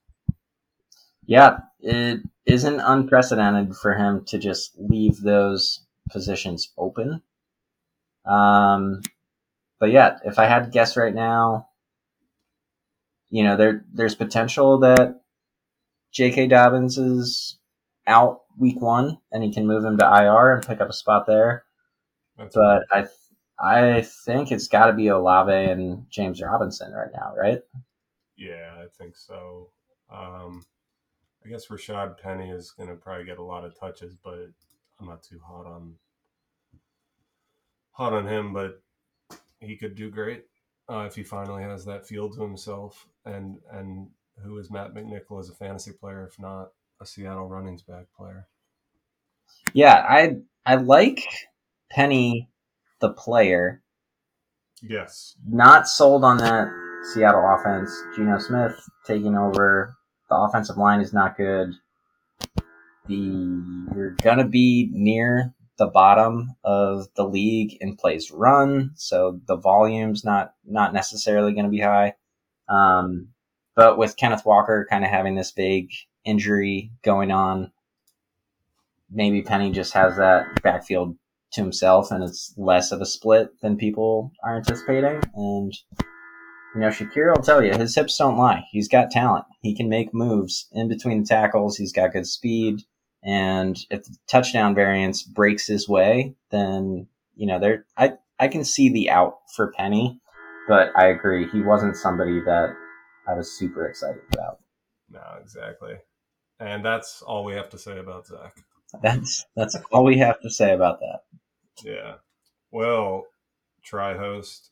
Yeah, it isn't unprecedented for him to just leave those positions open. But yeah, if I had to guess right now, you know, there's potential that J.K. Dobbins is out week one and he can move him to IR and pick up a spot there. That's but right. I think it's got to be Olave and James Robinson right now, right? Yeah, I think so. I guess Rashad Penny is going to probably get a lot of touches, but I'm not too hot on him, but he could do great if he finally has that field to himself. And who is Matt McNichol as a fantasy player, if not a Seattle running back player? Yeah, I like Penny, the player. Yes. Not sold on that Seattle offense. Geno Smith taking over. The offensive line is not good. You're going to be near the bottom of the league in plays run, so the volume's not necessarily going to be high. But with Kenneth Walker kind of having this big injury going on, maybe Penny just has that backfield to himself, and it's less of a split than people are anticipating. And you know, Shakir will tell you, his hips don't lie. He's got talent. He can make moves in between the tackles. He's got good speed. And if the touchdown variance breaks his way, then, you know, I can see the out for Penny. But I agree, he wasn't somebody that I was super excited about. No, exactly. And that's all we have to say about Zach. That's all we have to say about that. Yeah. Well, tri-host,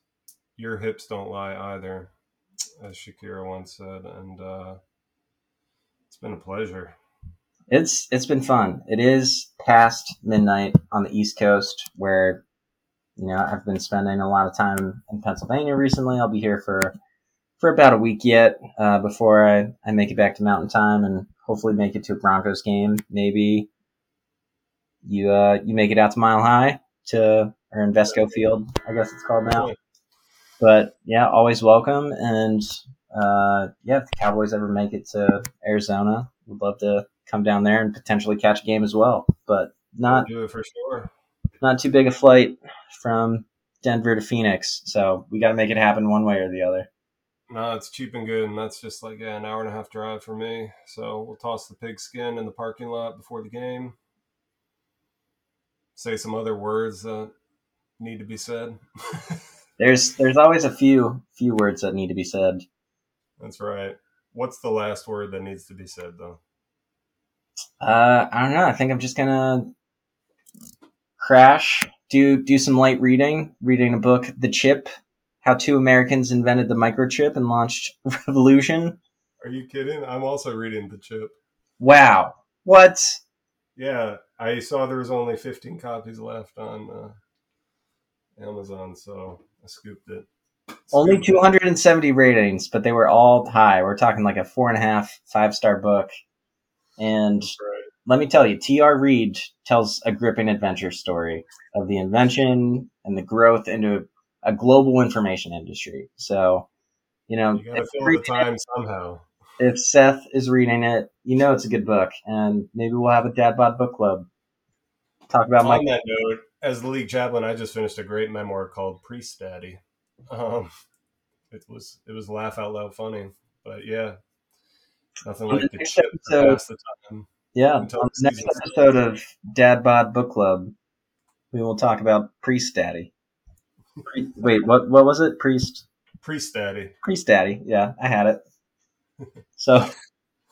your hips don't lie either, as Shakira once said, and it's been a pleasure. It's been fun. It is past midnight on the East Coast, where, you know, I've been spending a lot of time in Pennsylvania recently. I'll be here for about a week yet before I make it back to Mountain Time and hopefully make it to a Broncos game. Maybe you make it out to Mile High or Invesco Field, I guess it's called now. But yeah, always welcome. And yeah, if the Cowboys ever make it to Arizona, we'd love to come down there and potentially catch a game as well. But not too big a flight from Denver to Phoenix, so we got to make it happen one way or the other. No, it's cheap and good, and that's just like an hour and a half drive for me. So we'll toss the pigskin in the parking lot before the game. Say some other words that need to be said. There's always a few words that need to be said. That's right. What's the last word that needs to be said, though? I don't know. I think I'm just gonna crash, do some light reading a book, The Chip: How Two Americans Invented the Microchip and Launched a Revolution. Are you kidding? I'm also reading The Chip. Wow. What? Yeah, I saw there was only 15 copies left on Amazon, so I scooped it. Only 270 ratings, but they were all high. We're talking like a 4.5, 5-star book. And right. Let me tell you, T.R. Reid tells a gripping adventure story of the invention and the growth into a global information industry. So, you know, you gotta fill the time somehow. If Seth is reading it, you know it's a good book, and maybe we'll have a Dad Bod book club. Talk about my. On that note, as the league chaplain, I just finished a great memoir called Priest Daddy. It was laugh out loud funny, but yeah, nothing like the chip to pass the time. Yeah, on the next episode of Dad Bod Book Club, we will talk about Priest Daddy. Wait, what was it? Priest Daddy. Yeah, I had it. So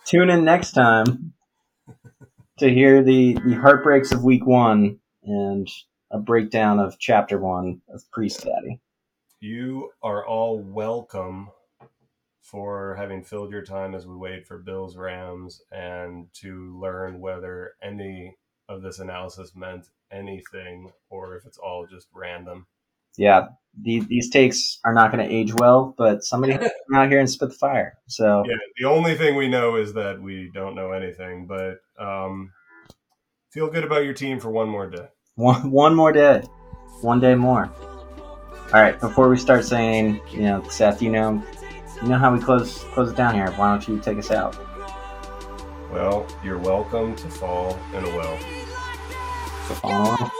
tune in next time to hear the heartbreaks of week one and a breakdown of chapter one of Priest Daddy. You are all welcome for having filled your time as we wait for Bills Rams and to learn whether any of this analysis meant anything or if it's all just random. Yeah, these takes are not going to age well, but somebody has to come out here and spit the fire. So yeah, the only thing we know is that we don't know anything, but feel good about your team for one more day. One more day. One day more. All right, before we start saying, you know, Seth, you know how we close it down here. Why don't you take us out? Well, you're welcome to fall in a well.